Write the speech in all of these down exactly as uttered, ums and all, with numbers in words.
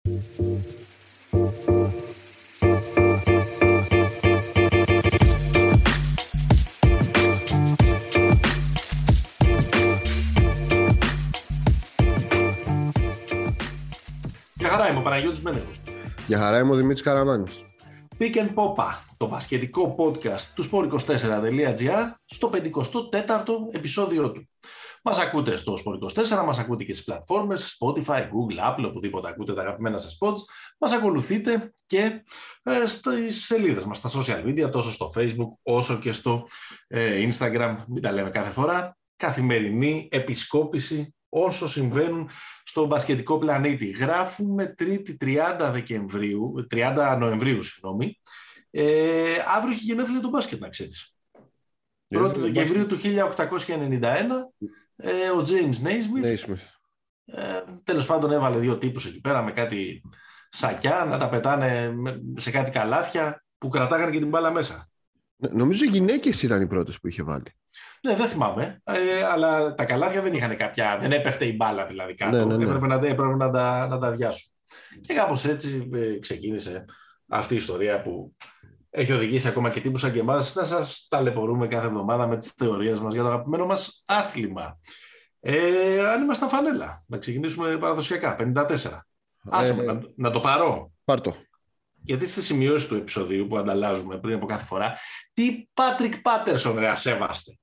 Για χαρά είμαι ο Παναγιώτης Μένεγος. Για χαρά είμαι ο Δημήτρης Καραμάνης. Pick and Popa, το μπασκετικό podcast του σπορ είκοσι τέσσερα τελεία τζι άρ στο πενηκοστό τέταρτο επεισόδιο του. Μας ακούτε στο σπορ είκοσι τέσσερα, μας ακούτε και στις πλατφόρμες Spotify, Google, Apple, οπουδήποτε ακούτε τα αγαπημένα σας pods. Μας ακολουθείτε και ε, στις σελίδες μας, στα social media, τόσο στο Facebook όσο και στο ε, Instagram. Μην τα λέμε κάθε φορά. Καθημερινή επισκόπηση όσο συμβαίνουν στον μπασκετικό πλανήτη. Γράφουμε τρίτη τριάντα Δεκεμβρίου, τριάντα Νοεμβρίου, συγγνώμη. Ε, αύριο έχει γενέθλια του μπάσκετ, να ξέρεις. πρώτη Δεκεμβρίου του χίλια οκτακόσια ενενήντα ένα, ε, ο James Naismith, Naismith. Ε, τέλος πάντων έβαλε δύο τύπους εκεί πέρα με κάτι σακιά, να τα πετάνε σε κάτι καλάθια που κρατάγανε και την μπάλα μέσα. Νομίζω οι γυναίκες ήταν οι πρώτες που είχε βάλει. Ναι, δεν θυμάμαι, ε, αλλά τα καλάθια δεν είχαν κάποια, δεν έπεφτε η μπάλα δηλαδή κάτω, ναι, ναι, ναι. έπρεπε, να, έπρεπε να τα, να τα διάσουν. Και κάπως έτσι ε, ξεκίνησε αυτή η ιστορία που έχει οδηγήσει ακόμα και τύπους σαν και εμάς να σας ταλαιπωρούμε κάθε εβδομάδα με τις θεωρίες μας για το αγαπημένο μας άθλημα. Ε, αν είμαστε φανέλα, να ξεκινήσουμε παραδοσιακά, πενήντα τέσσερα. Άσε με, ε, να, να το πάρω. Πάρτο. Γιατί στις σημειώσεις του επεισοδίου που ανταλλάζουμε πριν από κάθε φορά, τι Patrick Patterson ρε ασέβαστε.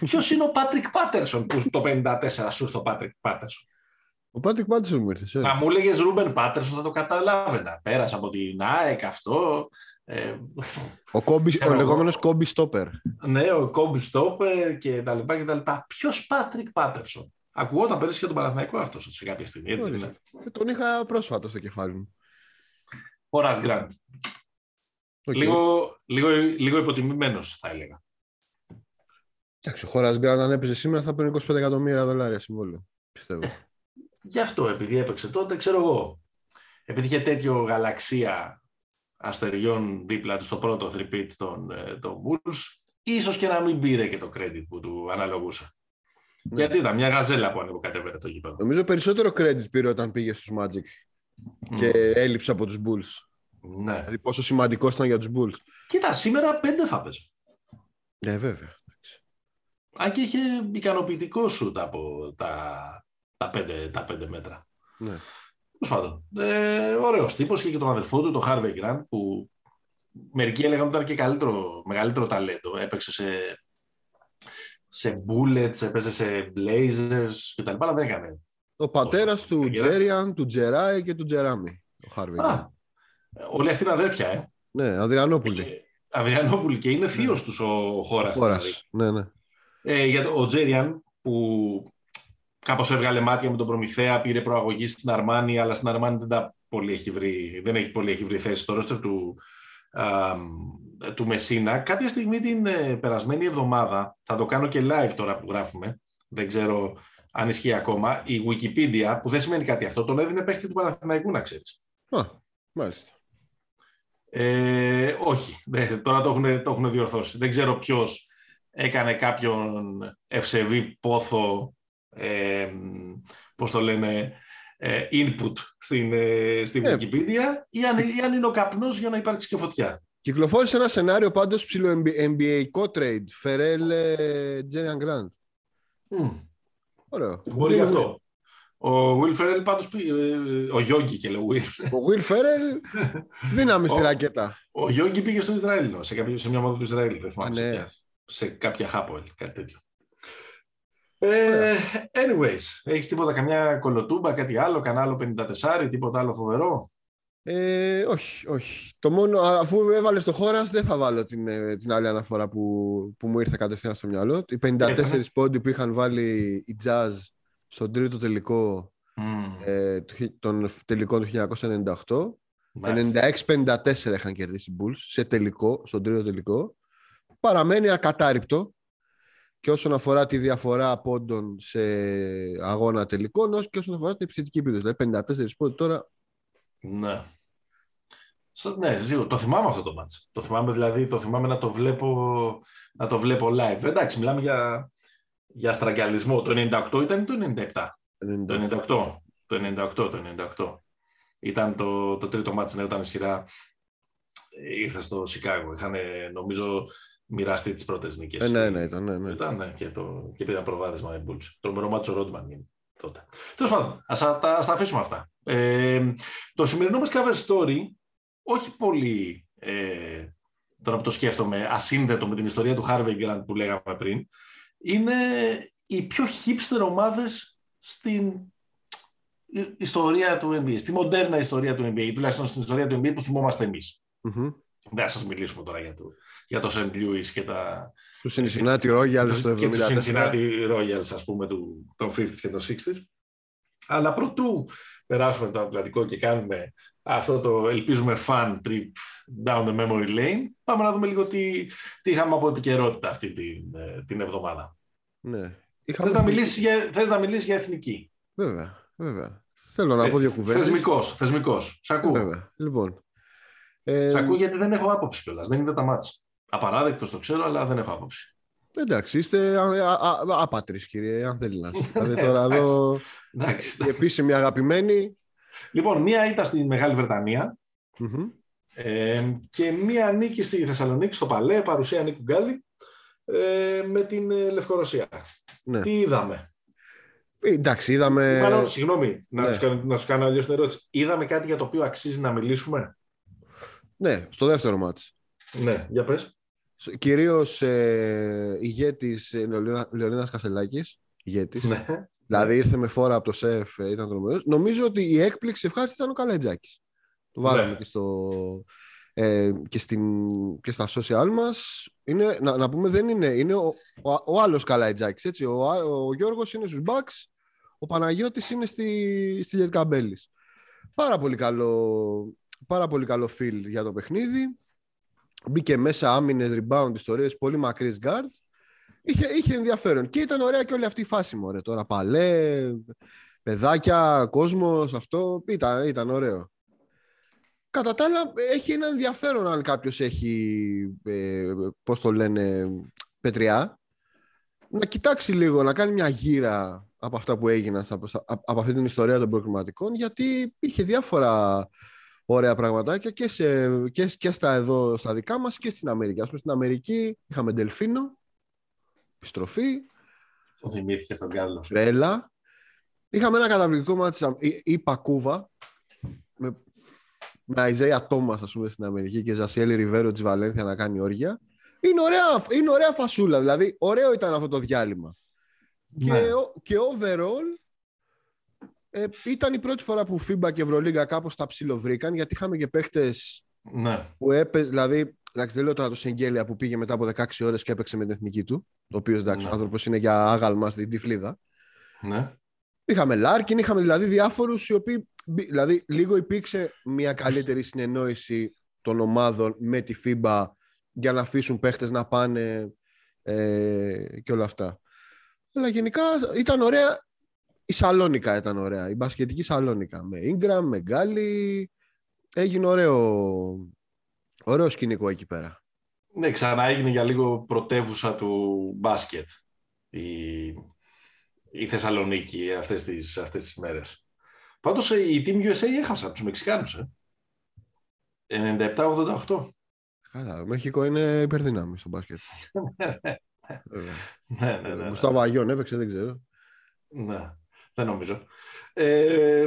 Ποιος είναι ο Patrick Patterson που το πενήντα τέσσερα σου ήρθε ο Patrick Patterson. Ο Patrick Patterson μου ήρθε. Να μου λέγες Reuben Patterson θα το καταλάβαινα. Πέρασε από την ΑΕΚ αυτό. Ε, ο, κόμπι, ο λεγόμενος Kobe Stopper. Ναι, ο Kobe Stopper και τα λοιπά και τα λοιπά. Ποιος Patrick Patterson. Ακουγόταν πέρυσι και τον Παναθηναϊκό αυτό σε κάποια στιγμή. Έτσι, δηλαδή. Τον είχα πρόσφατο στο κεφάλι μου. Ο Ρας Γκραντ. Okay. Λίγο, λίγο, λίγο υποτιμημένος, θα έλεγα. Εντάξει, ο Ρας Γκραντ αν έπαιζε σήμερα θα παίρνει είκοσι πέντε εκατομμύρια δολάρια συμβόλαιο, πιστεύω. Ε, γι' αυτό, επειδή έπαιξε τότε, ξέρω εγώ. Επειδή είχε τέτοιο γαλαξία αστεριών δίπλα του στο πρώτο three-peat των, των Bulls, ίσως και να μην πήρε και το credit που του αναλογούσε. Ναι. Γιατί ήταν μια γαζέλα που ανεβοκατέβαινε το γήπεδο. Νομίζω περισσότερο credit πήρε όταν πήγε στους Magic. Και mm. έλειψε από τους Bulls. Ναι. Δηλαδή πόσο σημαντικό ήταν για τους Bulls. Κοίτα, σήμερα πέντε θα πες. Ναι, βέβαια. Αν και είχε ικανοποιητικό σουτ από τα, τα, πέντε, τα πέντε μέτρα. Ναι. Πάντων, ε, ωραίος τύπος και, και τον αδελφό του, τον Harvey Grant, που μερικοί έλεγαν ότι ήταν και καλύτερο, μεγαλύτερο ταλέντο. Έπαιξε σε, σε bullets, έπαιζε σε blazers κτλ. Αλλά δεν έκανε. Ο πατέρας του Τζέριαν, του Τζεράι και του Τζεράμι, ο Χάρβι. Α, όλοι αυτοί είναι αδέρφια, ε. Ναι, Αδριανόπουλοι. Ε, Αδριανόπουλοι και είναι θείος τους ο Χώρας. Ο Χώρας, δηλαδή. ναι, ναι. Ε, για το, ο Τζέριαν που κάπως έβγαλε μάτια με τον Προμηθέα, πήρε προαγωγή στην Αρμάνη, αλλά στην Αρμάνη δεν, τα πολύ έχει βρει, δεν έχει πολύ έχει βρει θέση στο ρόστερ του, α, του Μεσίνα. Κάποια στιγμή την ε, περασμένη εβδομάδα, θα το κάνω και live τώρα που γράφουμε, δεν ξέρω... Αν ισχύει ακόμα, η Wikipedia, που δεν σημαίνει κάτι αυτό, τον έδινε παίχτη του Παναθηναϊκού, να ξέρεις. Α, μάλιστα. Ε, όχι, τώρα το έχουν, το έχουν διορθώσει. Δεν ξέρω ποιος έκανε κάποιον ευσεβή πόθο, ε, πώς το λένε, ε, input στην, ε, στην ε, Wikipedia ή αν, ή αν είναι ο καπνός για να υπάρξει και φωτιά. Κυκλοφόρησε ένα σενάριο πάντως ψηλό εν μπι έι-κο trade, Φερέλ Τζέριαν Γκραντ. Ωραίο. Μπορεί Will αυτό. Will. Ο Will Ferrell πάντως πει, ο Yogi και λέω Will. Ο Will Ferrell δύναμη στη ρακέτα. Ο Yogi πήγε στο Ισραήλ, σε, κάποιο, σε μια ομάδα του Ισραήλ, δεν θυμάμαι. Ναι. Σε κάποια Χάποελ, κάτι τέτοιο. Ε, anyways, έχεις τίποτα, καμιά κολοτούμπα, κάτι άλλο, κανάλο πενήντα τέσσερα, τίποτα άλλο φοβερό. Ε, όχι, όχι. Το μόνο, αφού έβαλες το Χώρας, δεν θα βάλω την, την άλλη αναφορά που, που μου ήρθε κατευθείαν στο μυαλό. Οι πενήντα τέσσερα πόντοι που είχαν βάλει οι Jazz στον τρίτο τελικό mm. ε, των τελικών του χίλια εννιακόσια ενενήντα οκτώ. ενενήντα έξι πενήντα τέσσερα είχαν κερδίσει οι Bulls σε τελικό, στον τρίτο τελικό. Παραμένει ακατάρρυπτο και όσον αφορά τη διαφορά πόντων σε αγώνα τελικών, όσο και όσον αφορά την επιθετική επίδοση. Δηλαδή πενήντα τέσσερα πόντοι τώρα. Ναι. Ναι, το θυμάμαι αυτό το μάτς. Το θυμάμαι δηλαδή, το θυμάμαι να το βλέπω, να το βλέπω live. Εντάξει, μιλάμε για, για στραγγαλισμό. Το ενενήντα οκτώ ήταν ή το ενενήντα επτά. ενενήντα οκτώ. Το ενενήντα οκτώ, το ενενήντα οκτώ. Ήταν το, το τρίτο μάτι, ναι, ήταν σειρά. Ήρθε στο Σικάγο. Είχαν, νομίζω, μοιραστεί τις πρώτες νίκες. Ναι, ναι, ήταν. Ναι, ναι. Ήταν ναι, και, το, και πήραν προβάδισμα οι Bulls. Τρομερό μάτι ο Ρόντμαν τότε. Τέλος πάντων, ας τα, ας τα αφήσουμε αυτά. Ε, το σημερινό μας cover story, όχι πολύ, ε, τώρα που το σκέφτομαι, ασύνδετο με την ιστορία του Harvey Grant που λέγαμε πριν, είναι οι πιο hipster ομάδες στην ιστορία του εν μπι έι, στη μοντέρνα ιστορία του εν μπι έι, τουλάχιστον στην ιστορία του εν μπι έι που θυμόμαστε εμείς. Mm-hmm. Δεν θα σας μιλήσουμε τώρα για το, για το Σεντ Λούις και τα... Του Cincinnati Royals το εβδομήντα τέσσερα. Και του Cincinnati Royals, ας πούμε, του, των πενήντα και των εξήντα. Αλλά πρωτού περάσουμε το Ατλαντικό και κάνουμε αυτό το ελπίζουμε fun trip down the memory lane, πάμε να δούμε λίγο τι, τι είχαμε από επικαιρότητα αυτή την, την εβδομάδα. Ναι. Θες, να μιλήσεις για, θες να μιλήσεις για εθνική. Βέβαια, βέβαια. Θέλω να πω δύο κουβέντες. Θεσμικός, θεσμικός. Σ' ακούω. Βέβαια, λοιπόν. Ε... Σ' ακούω γιατί δεν έχω άποψη κιόλας. Δεν είδα τα μάτς. Απαράδεκτος το ξέρω, αλλά δεν έχω άποψη. Εντάξει, είστε άπατρης, κύριε, αν θέλει να δηλαδή, τώρα εδώ η επίσημη αγαπημένη. Λοιπόν, μία ήταν στη Μεγάλη Βρετανία mm-hmm. ε, και μία νίκη στη Θεσσαλονίκη, στο Παλέ, παρουσία Νίκου Γκάλη, ε, με την Λευκορωσία. Ναι. Τι είδαμε. Ε, εντάξει, είδαμε... Μάλλον, συγγνώμη, να, ναι. τους κάνω, να τους κάνω αλλιώς την ερώτηση. Είδαμε κάτι για το οποίο αξίζει να μιλήσουμε. Ναι, στο δεύτερο μάτς. Ναι, για πες. Κυρίως ε, ηγέτης ε, Λεωνίδας Κασελάκης, ηγέτης. Ναι. Δηλαδή ήρθε με φόρα από το ΣΕΦ, ε, ήταν τρομερός. Νομίζω ότι η έκπληξη ευχάριστη ήταν ο Καλατζάκης. Το βάλαμε ναι. και, στο, ε, και, στην, και στα social μας. Είναι, να, να πούμε δεν είναι, είναι ο, ο, ο άλλος Καλατζάκης, έτσι. Ο, ο Γιώργος είναι στους Bucks, ο Παναγιώτης είναι στη, στη Λιετκαμπέλης. Πάρα πολύ καλό, πάρα πολύ καλό feel για το παιχνίδι. Μπήκε μέσα άμυνες, rebound, ιστορίες, πολύ μακρύς guard. Είχε, είχε ενδιαφέρον. Και ήταν ωραία και όλη αυτή η φάση μου. Τώρα παλέ, παιδάκια, κόσμος, αυτό. Ήταν, ήταν ωραίο. Κατά τα άλλα, έχει ένα ενδιαφέρον αν κάποιος έχει, ε, πώς το λένε, πετριά. Να κοιτάξει λίγο, να κάνει μια γύρα από αυτά που έγιναν, από, από αυτή την ιστορία των προκριματικών, γιατί είχε διάφορα... ωραία πραγματάκια και, σε, και, και στα εδώ στα δικά μας και στην Αμερική. Ας πούμε στην Αμερική είχαμε Ντελφίνο, επιστροφή. Το θυμήθηκε στον Κάλλος. Τρέλα. Είχαμε ένα καταπληκτικό μάτι ή Πακούβα με, με Αϊζαία Τόμας, ας πούμε, στην Αμερική και Ζασιέλη Ριβέρο της Βαλένθια να κάνει όργια. Είναι ωραία, είναι ωραία φασούλα, δηλαδή ωραίο ήταν αυτό το διάλειμμα. Ναι. Και, και overall... Ε, ήταν η πρώτη φορά που Φίμπα και Ευρωλίγκα κάπως τα ψιλοβρήκαν, γιατί είχαμε και παίχτες ναι. που έπαιζε. Δηλαδή, εντάξει, δεν λέω τώρα το Σεγγέλια που πήγε μετά από δεκαέξι ώρες και έπαιξε με την εθνική του. Το οποίο εντάξει, ναι. ο άνθρωπος είναι για άγαλμα στην τυφλίδα. Ναι. Είχαμε Λάρκιν, είχαμε δηλαδή διάφορους οι οποίοι. Δηλαδή, λίγο υπήρξε μια καλύτερη συνεννόηση των ομάδων με τη Φίμπα για να αφήσουν παίχτες να πάνε ε, και όλα αυτά. Αλλά γενικά ήταν ωραία. Η Σαλόνικα ήταν ωραία, η μπασκετική Σαλόνικα. Με Ingram, με Γκάλι. Έγινε ωραίο, ωραίο σκηνικό εκεί πέρα. Ναι, ξανά έγινε για λίγο πρωτεύουσα του μπάσκετ η, η Θεσσαλονίκη αυτές τις, αυτές τις μέρες. Πάντως η Team γιου ες έι έχασα από τους Μεξικάνους. Ε. ενενήντα επτά ογδόντα οκτώ. Καλά, το Μέχικο είναι υπερδύναμη στο μπάσκετ. Ναι, ναι, ναι. Γουστάβο Αγιών έπαιξε, δεν ξέρω. Ναι. Δεν νομίζω. Ε,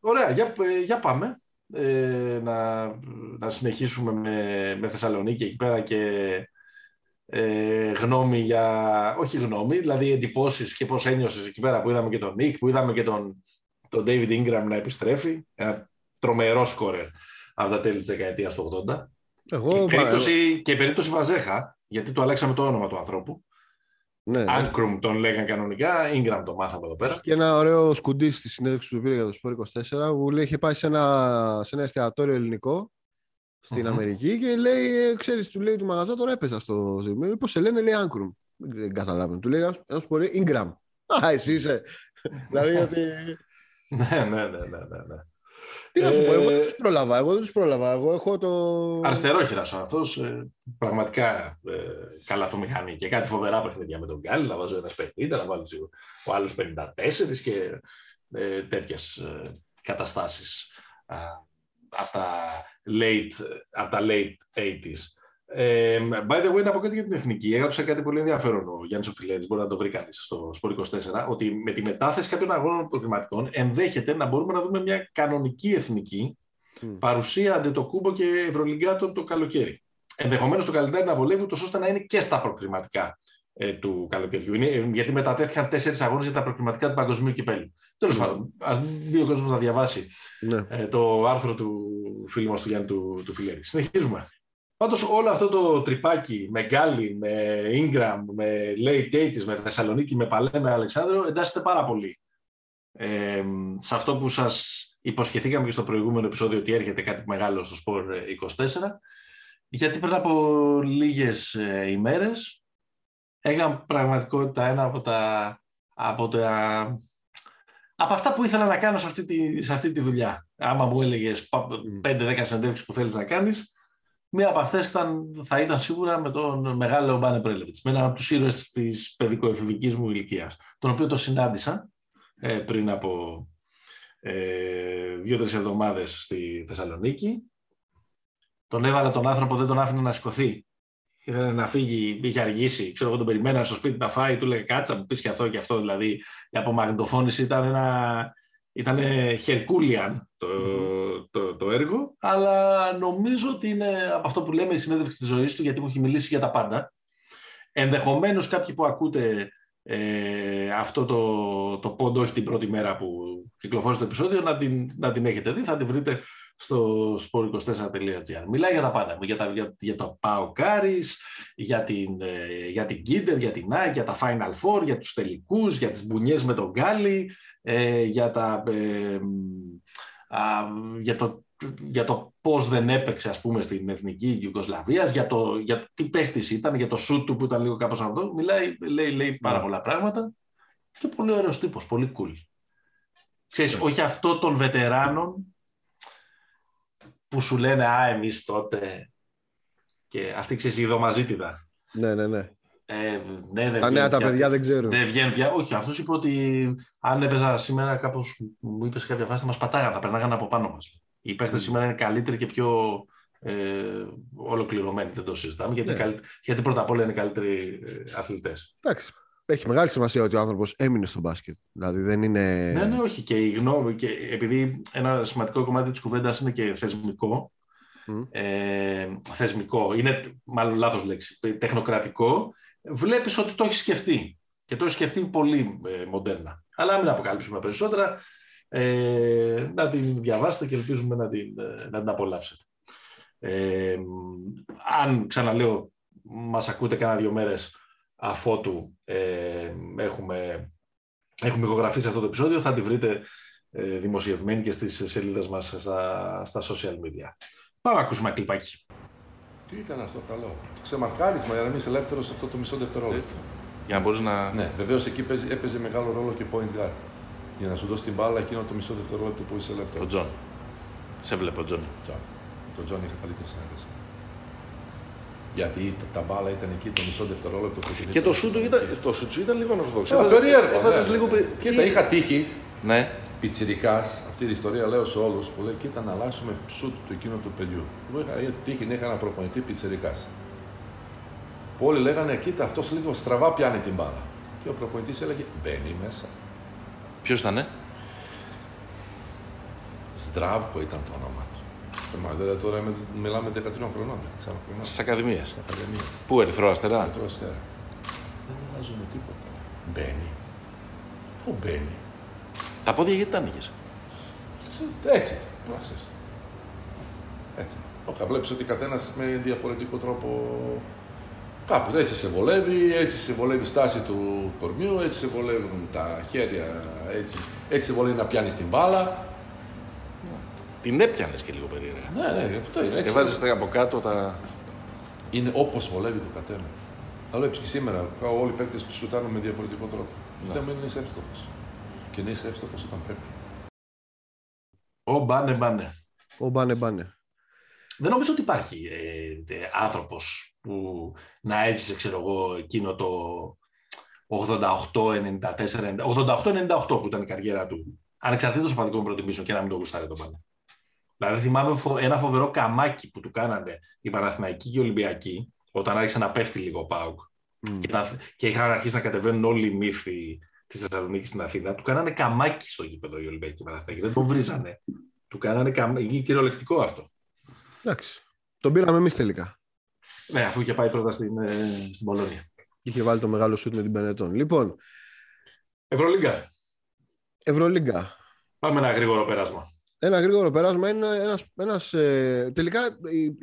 ωραία, για, για πάμε ε, να, να συνεχίσουμε με, με Θεσσαλονίκη εκεί πέρα και ε, γνώμη για... Όχι γνώμη, δηλαδή εντυπώσεις και πώς ένιωσες εκεί πέρα που είδαμε και τον Νίκ, που είδαμε και τον, τον David Ingram να επιστρέφει. Ένα τρομερό σκόρερ από τα τέλη της δεκαετίας του ογδόντα. Εγώ, και, η περίπτωση, και η περίπτωση Βαζέχα, γιατί του αλλάξαμε το όνομα του ανθρώπου. Ναι, Άλκρουμ ναι. τον λέγανε κανονικά, Ingram το μάθαμε εδώ πέρα. Και ένα ωραίο σκουντή στη συνέντευξη που του πήρε για το Sport είκοσι τέσσερα που λέει είχε πάει σε ένα, σε ένα εστιατόριο ελληνικό στην mm-hmm. Αμερική και λέει, ξέρεις, του λέει του μαγαζά, τώρα έπεσα στο ζημίδι. Πώς σε λένε, λέει Άλκρουμ. Δεν καταλάβαινε. Του λέει ένα που λέει Ingram. Α, εσύ είσαι. δηλαδή ότι. ναι, ναι, ναι, ναι, ναι. Τι να σου πω, εγώ δεν τους πρόλαβα. Εγώ δεν τους πρόλαβα. Εγώ έχω το. Αριστερόχειρας ο αυτός. Ε, πραγματικά ε, καλαθομηχανή και κάτι φοβερά παιχνίδια με τον Γκάλι. Να βάζω ένας πενήντα, να βάλω ο άλλος πενήντα τέσσερα και ε, τέτοιες ε, καταστάσεις από τα late ογδόντα. Ε, by the way, να πω κάτι για την εθνική. Έγραψα κάτι πολύ ενδιαφέρον ο Γιάννης Οφιλέρης, μπορεί να το βρει κανείς στο Σπορτ είκοσι τέσσερα, ότι με τη μετάθεση κάποιων αγώνων προκριματικών ενδέχεται να μπορούμε να δούμε μια κανονική εθνική mm. παρουσία Αντετοκούμπο και Ευρωλιγκάτων το καλοκαίρι. Ενδεχομένως το καλεντάρι να βολεύει, ούτως ώστε να είναι και στα προκριματικά ε, του καλοκαιριού. Είναι, ε, γιατί μετατέθηκαν τέσσερις αγώνες για τα προκριματικά του Παγκοσμίου Κυπέλλου. Τέλος πάντων, ας μπει ο κόσμος να διαβάσει mm. ε, το άρθρο του φίλου μας του Γιάννη του, του Φιλέρη. Συνεχίζουμε. Πάντως όλο αυτό το τρυπάκι με Γκάλι, με Ingram, με Late ογδόντα, με Θεσσαλονίκη, με Παλέ, με Αλεξάνδρο εντάσσεται πάρα πολύ ε, σε αυτό που σας υποσχεθήκαμε και στο προηγούμενο επεισόδιο ότι έρχεται κάτι μεγάλο στο Σπορτ είκοσι τέσσερα, γιατί πριν από λίγες ημέρες έκανα πραγματικότητα ένα από τα, από τα από αυτά που ήθελα να κάνω σε αυτή τη, σε αυτή τη δουλειά. Άμα μου έλεγες πέντε δέκα συνεντεύξεις που θέλεις να κάνεις, μία από αυτές ήταν, θα ήταν σίγουρα με τον μεγάλο Μπάνε Πρέλεβιτς, με έναν από τους ήρωες της παιδικοεφηβικής μου ηλικίας, τον οποίο το συνάντησα ε, πριν από ε, δύο-τρεις εβδομάδες στη Θεσσαλονίκη. Τον έβαλα τον άνθρωπο, δεν τον άφηνα να σηκωθεί. Ήθελε να φύγει, είχε αργήσει. Ξέρω εγώ, τον περιμένα στο σπίτι να φάει, του λέγα κάτσα, μου πεις και αυτό και αυτό. Δηλαδή, η απομαγνητοφώνηση ήταν ένα... Ήταν Χερκούλιαν το, mm-hmm. το, το, το έργο, αλλά νομίζω ότι είναι από αυτό που λέμε η συνέντευξη της ζωής του, γιατί μου έχει μιλήσει για τα πάντα. Ενδεχομένως κάποιοι που ακούτε ε, αυτό το, το πόντο, όχι την πρώτη μέρα που κυκλοφόρησε το επεισόδιο, να την, να την έχετε δει, θα την βρείτε στο σπορτ είκοσι τέσσερα τελεία τζι άρ. Μιλάει για τα πάντα, για τα, για, για τα Παοκάρις, για την, ε, για την Κίντερ, για την Nike, για τα Final Four, για τους τελικούς, για τις μπουνιές με τον Γκάλι, Ε, για, τα, ε, α, για, το, για το πώς δεν έπαιξε, ας πούμε, στην εθνική Γιουγκοσλαβίας, για το, για το τι παίχτης ήταν, για το σούτ του που ήταν λίγο κάπως αυτό. Μιλάει, λέει, λέει πάρα πολλά πράγματα και πολύ ωραίος τύπος, πολύ cool. Ξέρεις, όχι αυτό των βετεράνων που σου λένε «Α, εμείς τότε» και αυτή, ξέρεις, η ειδωμαζίτιδα. Ναι, ναι, ναι. Ε, ναι, δεν Α, ναι, τα πια, παιδιά δεν ξέρουν. Δεν βγαίνουν πια. Όχι, αυτός είπε ότι αν έπαιζα σήμερα, κάπως μου είπε σε κάποια φάση, θα μας πατάγαν, θα περνάγανε από πάνω μας. Οι παίχτες mm. σήμερα είναι καλύτεροι και πιο ε, ολοκληρωμένοι, δεν το συζητάμε, γιατί, ναι. καλ... γιατί πρώτα απ' όλα είναι καλύτεροι αθλητές. Εντάξει. Έχει μεγάλη σημασία ότι ο άνθρωπος έμεινε στο μπάσκετ. Δηλαδή δεν είναι. Ναι, ναι, όχι. Και η γνώμη, και επειδή ένα σημαντικό κομμάτι της κουβέντας είναι και θεσμικό. Mm. Ε, θεσμικό, είναι μάλλον λάθος λέξη. Τεχνοκρατικό. Βλέπεις ότι το έχει σκεφτεί και το έχει σκεφτεί πολύ ε, μοντέρνα. Αλλά μην αποκαλύψουμε περισσότερα, ε, να την διαβάσετε και ελπίζουμε να την, ε, να την απολαύσετε. Ε, αν, ξαναλέω, μας ακούτε κάνα δύο μέρες αφότου ε, έχουμε, έχουμε ηχογραφήσει αυτό το επεισόδιο, θα τη βρείτε ε, δημοσιευμένη και στις σελίδες μας στα, στα social media. Πάμε να ακούσουμε ένα κλιπάκι. Τι ήταν αυτό, καλό. Ξεμαρκάρισμα για να μην είσαι ελεύθερο σε αυτό το μισό δευτερόλεπτο. Για να μπορεί να. Ναι, βεβαίως εκεί παίζει, έπαιζε μεγάλο ρόλο και point guard. Για να σου δώσει την μπάλα εκείνο το μισό δευτερόλεπτο που είσαι ελεύθερο. Ο Τζον. Σε βλέπω, ο Τζον. Το Τζον είχε καλύτερη συνέντευξη. Γιατί τα μπάλα ήταν εκεί το μισό δευτερόλεπτο που είχε. Και το σου του ήταν λίγο ανορθόδοξο. Ήταν περίεργο. Λίγο... Και τα είχα τύχει. Ναι. Πιτσιρικάς, αυτή η ιστορία λέω σε όλους που λέει: κοίτα να αλλάξουμε σουτ του εκείνου του παιδιού. Εγώ είχα τύχη να είχα ένα προπονητή πιτσιρικάς. Που όλοι λέγανε: κοίτα, αυτός λίγο στραβά πιάνει την μπάλα. Και ο προπονητής έλεγε: μπαίνει μέσα. Ποιος ήτανε? Στράβκο ήταν το όνομα του. Τώρα, τώρα μιλάμε δεκατρία χρονών. Στις ακαδημίες. Πού, Ερυθρό Αστερά? Ερυθρό Αστερά. Δεν αλλάζουμε τίποτα. Μπαίνει. Αφού μπαίνει. Τα πόδια γιατί τα άνοιγες? Έτσι, να ξέρεις. Έτσι. Οχα, βλέπεις ότι καθένας με διαφορετικό τρόπο κάπου. Έτσι σε βολεύει, έτσι σε βολεύει η στάση του κορμιού, έτσι σε βολεύουν τα χέρια, έτσι, έτσι σε βολεύει να πιάνεις την μπάλα. Την έπιανες και λίγο περίεργα. Ναι, ναι, αυτό είναι. Και βάζεις τα από κάτω τα... Είναι όπως βολεύει το καθένα. Αλλά βλέπεις και σήμερα, όλοι οι παίκτες τους σουτάνουν με διαφορετικό τρόπο. Δεν είναι εύστοχος. Και να είσαι εύστοχος όταν πρέπει. Ο μπάνε μπάνε. Ο μπάνε μπάνε. Δεν νομίζω ότι υπάρχει ε, ε, άνθρωπος που να έζησε, ξέρω εγώ, εκείνο το ογδόντα οκτώ ενενήντα τέσσερα, ογδόντα οκτώ ενενήντα οκτώ που ήταν η καριέρα του, ανεξαρτήτως οπαδικών προτιμήσεων και να μην το γουστάρει το μπάνε. Δηλαδή θυμάμαι ένα φοβερό καμάκι που του κάνανε οι Παναθηναϊκοί και οι Ολυμπιακοί όταν άρχισε να πέφτει λίγο ο ΠΑΟΚ mm. και, να, και είχαν αρχίσει να κατεβαίνουν όλοι οι μύθοι της Θεσσαλονίκης στην Αθήνα. Του κάνανε καμάκι στο γήπεδο οι Ολυμπιακοί Παναθηναϊκοί. Δεν τον βρίζανε. Του κάνανε καμάκι. Είναι κυριολεκτικό αυτό. Εντάξει. Τον πήραμε εμείς τελικά. Ναι, αφού είχε πάει πρώτα στην, ε, στην Πολώνια. Είχε βάλει το μεγάλο σουτ με την Πενετών. Λοιπόν. Ευρωλίγκα. Ευρωλίγκα. Πάμε ένα γρήγορο περάσμα. Ένα γρήγορο περάσμα είναι ένας, ένας ε, τελικά η, η,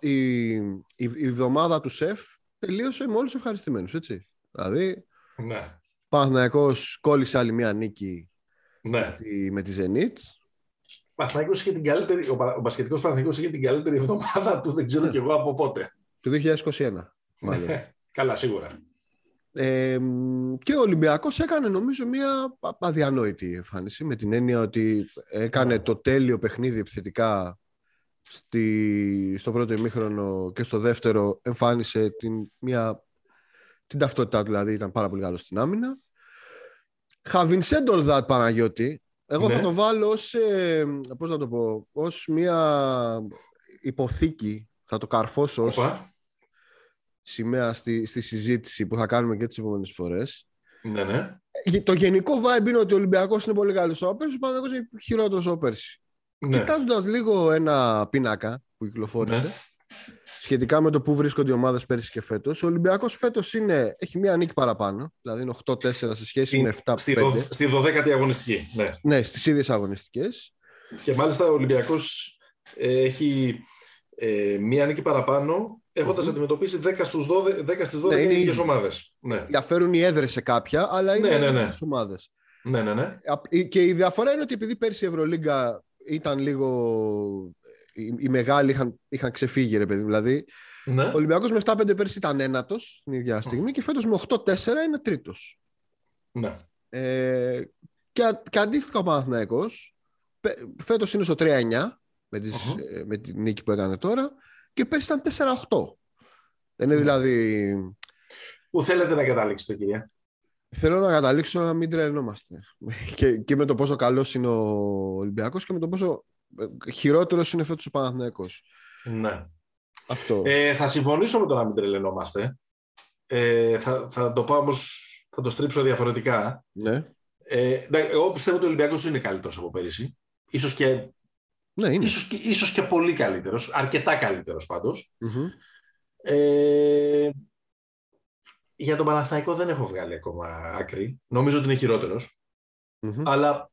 η, η, η εβδομάδα του ΣΕΦ τελείωσε με όλους ευχαριστημένους, έτσι. Δηλαδή, ναι. Παναθηναϊκός κόλλησε άλλη μια νίκη ναι. με τη Ζενίτ. Ο, ο μπασκετικός Παναθηναϊκός είχε την καλύτερη εβδομάδα του, δεν ξέρω ναι. κι εγώ από πότε. Το δύο χιλιάδες είκοσι ένα, μάλλον. Καλά, σίγουρα. Ε, και ο Ολυμπιακός έκανε νομίζω μια αδιανόητη εμφάνιση με την έννοια ότι έκανε το τέλειο παιχνίδι επιθετικά στη, στο πρώτο ημίχρονο και στο δεύτερο εμφάνισε την, μια, την ταυτότητά του, δηλαδή ήταν πάρα πολύ καλό στην άμυνα. Having said all that, Παναγιώτη, εγώ ναι. θα το βάλω ως, ε, πώς να το πω, ως μια υποθήκη, θα το καρφώσω ως... Οπα. Σημαία στη, στη συζήτηση που θα κάνουμε και τις επόμενες φορές. Ναι, ναι. Το γενικό vibe είναι ότι ο Ολυμπιακός είναι πολύ καλός από πέρσι, ο Παναθηναϊκός είναι χειρότερος από πέρσι. Ναι. Κοιτάζοντας λίγο ένα πίνακα που κυκλοφόρησε ναι. σχετικά με το πού βρίσκονται οι ομάδες πέρσι και φέτος, ο Ολυμπιακός φέτος είναι, έχει μία νίκη παραπάνω, δηλαδή είναι οκτώ τέσσερα σε σχέση με επτά πέντε. Στη δωδέκατη αγωνιστική. Ναι, ναι στις ίδιες αγωνιστικές. Και μάλιστα ο Ολυμπιακός ε, έχει ε, μία νίκη παραπάνω. Έχοντας mm-hmm. αντιμετωπίσει δέκα στις δώδεκα ναι, ελληνικές ομάδες. Ναι. Διαφέρουν οι έδρες σε κάποια, αλλά είναι ναι, ναι, ναι. ομάδες. Ναι, ναι, ναι. Και η διαφορά είναι ότι επειδή πέρσι η Ευρωλίγκα ήταν λίγο. Οι μεγάλοι είχαν, είχαν ξεφύγει, ρε παιδί. Δηλαδή, ναι. ο Ολυμπιακός με επτά πέντε πέρσι ήταν ένατος την ίδια στιγμή mm. και φέτος με οκτώ τέσσερα είναι τρίτος. Ναι. Ε, και, και αντίστοιχα ο Παναθηναϊκός φέτος είναι στο τρία εννιά με, τις, uh-huh. με τη νίκη που έκανε τώρα. Και πέρσι ήταν τέσσερα οκτώ. Δεν είναι δηλαδή. Πού θέλετε να καταλήξετε, κυρία? Θέλω να καταλήξω να μην τρελνόμαστε. Και, και με το πόσο καλός είναι ο Ολυμπιακός και με το πόσο χειρότερος είναι φέτος ο Παναθηναϊκός. Ναι. Αυτό. Ε, θα συμφωνήσω με το να μην τρελνόμαστε. Ε, θα, θα το πάω όμως. Θα το στρίψω διαφορετικά. Ναι. Ε, εγώ πιστεύω ότι ο Ολυμπιακός είναι καλύτερος από πέρυσι. Ίσως και. Ναι, ίσως, και, ίσως και πολύ καλύτερος, αρκετά καλύτερος πάντως. Mm-hmm. Ε, για τον Παναθηναϊκό δεν έχω βγάλει ακόμα άκρη. Νομίζω ότι είναι χειρότερος. Mm-hmm. Αλλά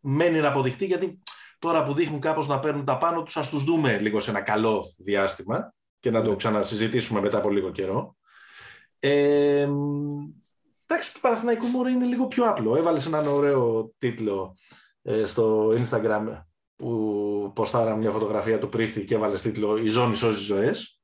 μένει να αποδειχτεί, γιατί τώρα που δείχνουν κάπως να παίρνουν τα πάνω τους, ας τους δούμε λίγο σε ένα καλό διάστημα και να το ξανασυζητήσουμε μετά από λίγο καιρό. Ε, εντάξει, το Παναθηναϊκό μου είναι λίγο πιο απλό. Έβαλες έναν ωραίο τίτλο ε, στο Instagram που ποστάρα μια φωτογραφία του Πρίφτη και έβαλε τίτλο «Η ζώνη σώζει ζωές».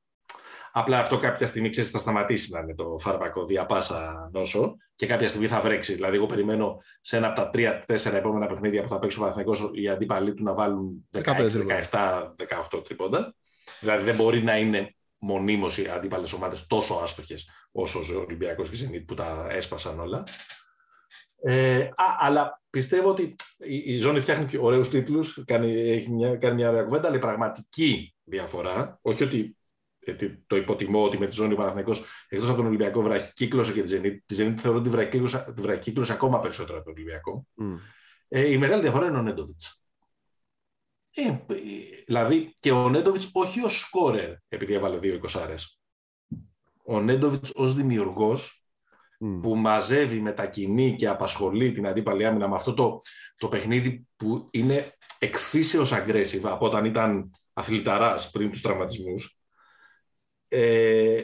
Απλά αυτό κάποια στιγμή, ξέρεις, θα σταματήσει να είναι το φάρμακο δια πάσα νόσο και κάποια στιγμή θα βρέξει. Δηλαδή, εγώ περιμένω σε ένα από τα τρία τέσσερα επόμενα παιχνίδια που θα παίξει ο Παναθηναϊκός οι αντίπαλοι του να βάλουν δεκαέξι, δεκαεπτά, δεκαοκτώ τρίποντα. Δηλαδή, δεν μπορεί να είναι μονίμως οι αντίπαλες ομάδες τόσο άστοχες όσο ο Ολυμπιακός και η Ζενίτ που τα έσπασαν όλα. Ε, α, αλλά πιστεύω ότι η, η ζώνη φτιάχνει ωραίους τίτλους, κάνει, έχει μια, κάνει μια ωραία κουβέντα, αλλά η πραγματική διαφορά, όχι ότι ε, το υποτιμώ ότι με τη ζώνη ο Παναθηναϊκός εκτός από τον Ολυμπιακό βραχικύκλωσε και τη Ζενίτ, τη Ζενίτ θεωρώ ότι βραχικύκλωσε, βραχικύκλωσε ακόμα περισσότερο από τον Ολυμπιακό, mm. ε, η μεγάλη διαφορά είναι ο Νέντοβιτς. Ε, δηλαδή και ο Νέντοβιτς όχι ως σκόρερ, επειδή έβαλε δύο εικοσάρες. Ο Νέντοβιτς ως δημιουργός, Mm. που μαζεύει, μετακινεί και απασχολεί την αντίπαλη άμυνα με αυτό το, το παιχνίδι που είναι εκφύσεως aggressive από όταν ήταν αθληταράς πριν τους τραυματισμούς. Ε,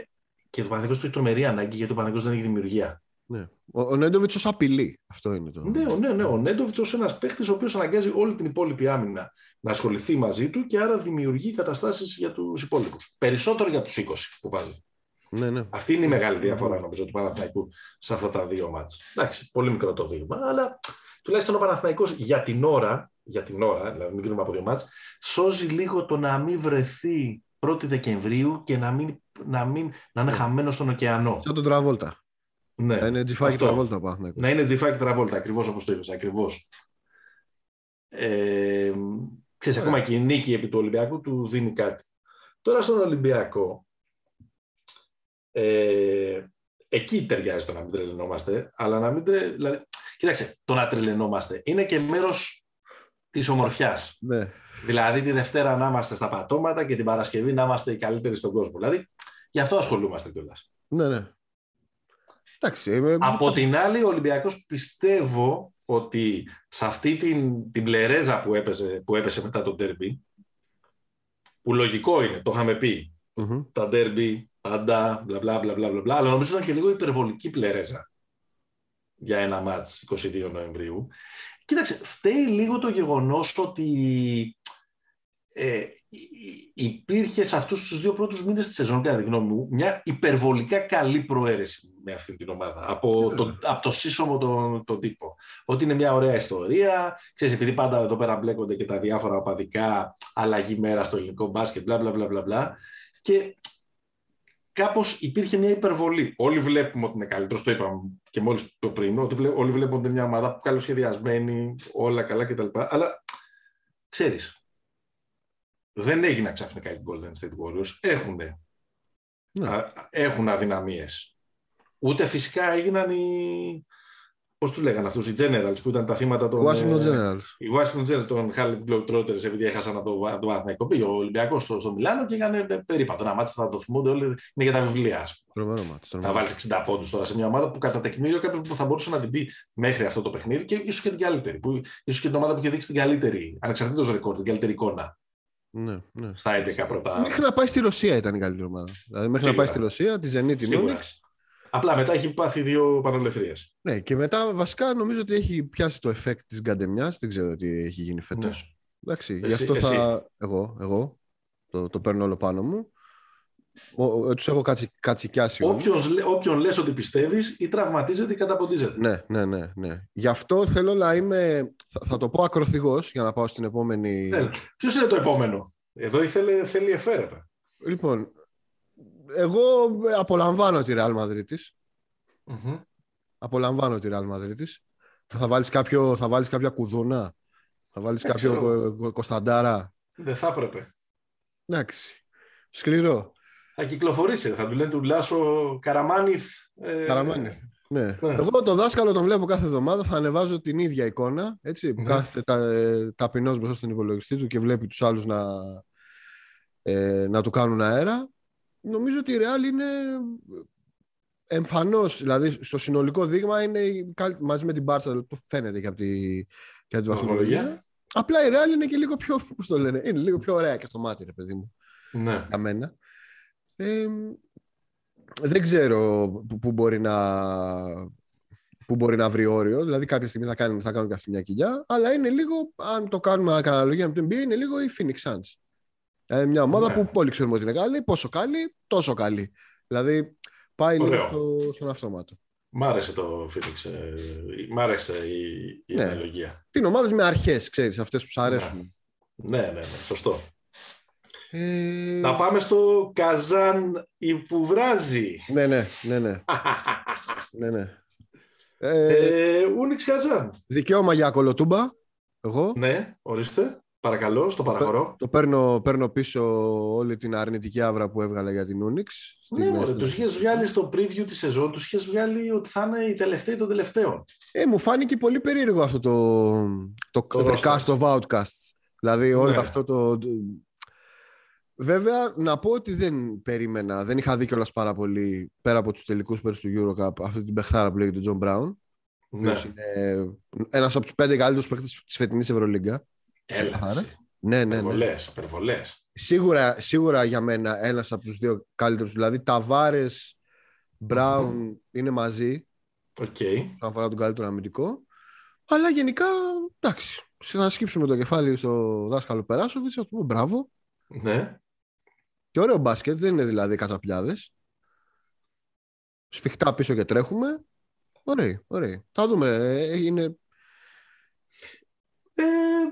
και το Παναθηναϊκός του έχει τρομερή ανάγκη, γιατί το Παναθηναϊκός δεν έχει δημιουργία. Ναι. Ο, ο Νέντοβιτς ως απειλή. Αυτό είναι το. Ναι, ναι, ναι. Ο Νέντοβιτς ως ένας παίχτης ο οποίος αναγκάζει όλη την υπόλοιπη άμυνα να ασχοληθεί μαζί του και άρα δημιουργεί καταστάσεις για τους υπόλοιπους. Περισσότερο για τους είκοσι που βάζει. Ναι, ναι. Αυτή είναι η μεγάλη διαφορά νομίζω του Παναθηναϊκού σε αυτά τα δύο μάτς. Εντάξει, πολύ μικρό το δείγμα, αλλά τουλάχιστον ο Παναθηναϊκός για την ώρα, για την ώρα, δηλαδή μην κρίνουμε από δύο μάτς, σώζει λίγο το να μην βρεθεί πρώτη Δεκεμβρίου και να μην, να μην να είναι χαμένο στον ωκεανό. Σαν τον Τραβόλτα. Ναι. Να είναι τζιφάκι Τραβόλτα ο Παναθηναϊκός. Να είναι τζιφάκι Τραβόλτα, ακριβώς όπως το είπες. Ακριβώς. Ε, Ξέρεις, yeah. ακόμα και η νίκη επί του Ολυμπιακού του δίνει κάτι. Τώρα στον Ολυμπιακό, ε, εκεί ταιριάζει το να μην τρελαινόμαστε, αλλά να μην τρε... δηλαδή, κοίταξε, το να τρελαινόμαστε είναι και μέρος της ομορφιάς. Yeah. Δηλαδή τη Δευτέρα να είμαστε στα πατώματα και την Παρασκευή να είμαστε οι καλύτεροι στον κόσμο. Δηλαδή, γι' αυτό ασχολούμαστε κιόλας. Ναι, ναι. Εντάξει, από την άλλη, ο Ολυμπιακός πιστεύω ότι σε αυτή την, την πλερέζα που έπεσε, που έπεσε μετά το ντέρμπι, που λογικό είναι, το είχαμε πει, mm-hmm. τα ντέρμπι, πάντα, μπλα μπλα μπλα μπλα, αλλά νομίζω ήταν και λίγο υπερβολική πλερέζα για ένα μάτς εικοστή δεύτερη Νοεμβρίου. Κοίταξε, φταίει λίγο το γεγονός ότι ε, υπήρχε σε αυτούς τους δύο πρώτους μήνες της σεζόν, κατά τη γνώμη μου, μια υπερβολικά καλή προαίρεση με αυτή την ομάδα, από το, από το σύσσωμο τον το τύπο. Ότι είναι μια ωραία ιστορία, ξέρεις, επειδή πάντα εδώ πέρα μπλέκονται και τα διάφορα οπαδικά, αλλαγή μέρα στο ελληνικό μπάσκετ, μπλα μπλα μπλα μπλα, και κάπως υπήρχε μια υπερβολή. Όλοι βλέπουμε ότι είναι καλύτερος, το είπαμε και μόλις το πριν, ότι βλέπ, όλοι βλέπουμε ότι είναι μια ομάδα καλοσχεδιασμένη, όλα καλά κτλ. Αλλά ξέρεις, δεν έγιναν ξαφνικά οι Golden State Warriors. Έχουνε. Ναι. Α, έχουν αδυναμίες. Ούτε φυσικά έγιναν οι... Πώς τους λέγανε αυτούς, οι Generals, που ήταν τα θύματα των... Washington Generals. Οι Washington Generals των Harlem Globetrotters, επειδή έχασαν από το, το Αθηναϊκό. Πήγε ο Ολυμπιακός στο, στο Μιλάνο και έκανε περίπατο. Ένα μάτσο που θα το θυμούνται όλοι. Είναι για τα βιβλία, ας πούμε. Θα βάλεις εξήντα πόντους τώρα σε μια ομάδα που κατά τεκμήριο κάποιος που θα μπορούσε να την πει μέχρι αυτό το παιχνίδι και ίσως και την καλύτερη. Που, ίσως και την ομάδα που είχε δείξει την καλύτερη, ανεξαρτήτως ρεκόρ, την καλύτερη εικόνα. Ναι, ναι. Στα έντεκα πρώτα. Μέχρι να πάει στη Ρωσία ήταν η καλύτερη ομάδα. Δηλαδή, μέχρι σίγουρα. Να πάει στη Ρωσία, τη Zenit, τη Munich. Απλά μετά έχει πάθει δύο πανολευθερίες. Ναι, και μετά βασικά νομίζω ότι έχει πιάσει το effect της γκαντεμιάς. Δεν ξέρω τι έχει γίνει φέτος. Ναι. Εντάξει, εσύ, γι' αυτό εσύ. θα. Εγώ, εγώ το, το παίρνω όλο πάνω μου. Τους έχω κατσικιάσει. Όποιον λες ότι πιστεύεις, ή τραυματίζεται ή καταποντίζεται. Ναι, ναι, ναι, ναι. Γι' αυτό θέλω να είμαι. Θα, θα το πω ακροθυγός για να πάω στην επόμενη. Ναι. Ποιος είναι το επόμενο? Εδώ ήθελε, θέλει εφαίρετα. Λοιπόν, εγώ απολαμβάνω τη Real Madrid της. Mm-hmm. Απολαμβάνω τη Real Madrid της. Θα βάλεις κάποιο, θα βάλεις κάποια κουδούνα. Θα βάλεις Έξω. κάποιο Κωνσταντάρα. Δεν θα έπρεπε. Εντάξει. Σκληρό. Θα κυκλοφορήσει, θα του λένε του Λάσο Καραμάνιθ. Ε... Καραμάνιθ, ναι. ναι. Εγώ τον δάσκαλο τον βλέπω κάθε εβδομάδα, θα ανεβάζω την ίδια εικόνα, έτσι, που ναι. κάθεται τα, ε, ταπεινός μπροστά στον υπολογιστή του και βλέπει τους άλλους να, ε, να του κάνουν αέρα. Νομίζω ότι η Real είναι εμφανώς, δηλαδή στο συνολικό δείγμα είναι μαζί με την Μπάρτσα, που φαίνεται και από τη, τη βαθμολογία. Απλά η Real είναι και λίγο πιο, πώς το λένε, είναι λίγο πιο ωραία και στο μάτι, ρε παιδί μου, ναι. για μένα. Ε, δεν ξέρω πού μπορεί, μπορεί να βρει όριο. Δηλαδή κάποια στιγμή θα κάνουν, θα κάνουν και αυτή μια κοιλιά. Αλλά είναι λίγο, αν το κάνουμε αναλογία με το N B A, είναι λίγο η Phoenix Suns. Ε, μια ομάδα ναι. που όλοι ξέρουμε ότι είναι καλή. Πόσο καλή, τόσο καλή. Δηλαδή πάει Ωραίο. λίγο στο, στον αυτόματο. Μ' άρεσε το Phoenix. Ε, μ' άρεσε η, η ναι. αναλογία. Είναι ομάδες με αρχές, ξέρεις, αυτές που σ' αρέσουν. Ναι, ναι, ναι, ναι. Σωστό. Ε... Να πάμε στο Καζάν που βράζει. Ναι, ναι, ναι, ναι. ναι, ναι. Ε... Ε, Ούνιξ Καζάν. Δικαίωμα για κολοτούμπα. Εγώ. Ναι, ορίστε. Παρακαλώ, στο παραχωρώ. Το παίρνω, παίρνω πίσω όλη την αρνητική άβρα που έβγαλα για την Ούνιξ. Ναι, μωρέ, τους είχες βγάλει στο preview τη σεζόν, τους είχες βγάλει ότι θα είναι οι τελευταίοι των τελευταίων. Ε, μου φάνηκε πολύ περίεργο αυτό το, το, το the cast of outcasts. Δηλαδή όλο ναι. αυτό το... Βέβαια, να πω ότι δεν περίμενα, δεν είχα δει κιόλας πάρα πολύ πέρα από τους τελικούς πέρυσι του EuroCup αυτή την παιχτάρα που λέγεται Τζον Μπράουν. Ναι. Είναι ένας από τους πέντε καλύτερους παίκτες της φετινής Ευρωλίγκα. Έλα. Ναι, ναι, ναι. Περβολές. Σίγουρα, σίγουρα για μένα ένας από τους δύο καλύτερους. Δηλαδή, Ταβάρες, Μπράουν mm-hmm. είναι μαζί. Οκ. Okay. Όσον αφορά τον καλύτερο αμυντικό. Αλλά γενικά, εντάξει. Θα σκύψουμε το κεφάλι στο δάσκαλο Περάσοβιτς, θα του πούμε μπράβο. Ναι. Και ωραίο μπάσκετ, δεν είναι δηλαδή κατσαπλιάδες. Σφιχτά πίσω και τρέχουμε. Ωραίοι, ωραίοι. Θα δούμε. Είναι... Ε,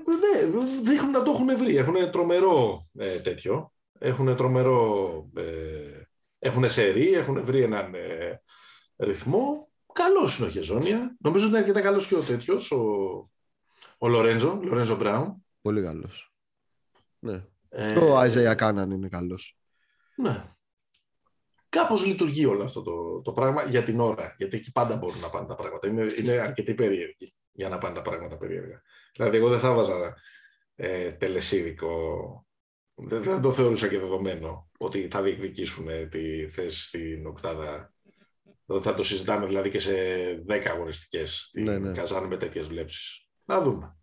ναι, δείχνουν να το έχουν βρει. Έχουν τρομερό ε, τέτοιο. Έχουν τρομερό... Ε, έχουν σερί, έχουν βρει έναν ε, ρυθμό. Καλός είναι ο Χεζόνια. Νομίζω ότι είναι αρκετά καλός και ο τέτοιος, ο, ο Λορέντζο, Λορέντζο Μπράουν. Πολύ καλός. Ναι. Ε... Το Isaiah Κάναν είναι καλός. Ναι. Κάπως λειτουργεί όλο αυτό το, το πράγμα για την ώρα. Γιατί εκεί πάντα μπορούν να πάνε τα πράγματα. Είναι, είναι αρκετή περίεργη για να πάνε τα πράγματα περίεργα. Δηλαδή, εγώ δεν θα βάζα ε, τελεσίδικο. Δεν, δεν το θεωρούσα και δεδομένο ότι θα διεκδικήσουν τη θέση στην οκτάδα. Θα το συζητάμε δηλαδή και σε δέκα αγωνιστικές. Ναι, ναι. Καζάνε με τέτοιες βλέψεις. Να δούμε.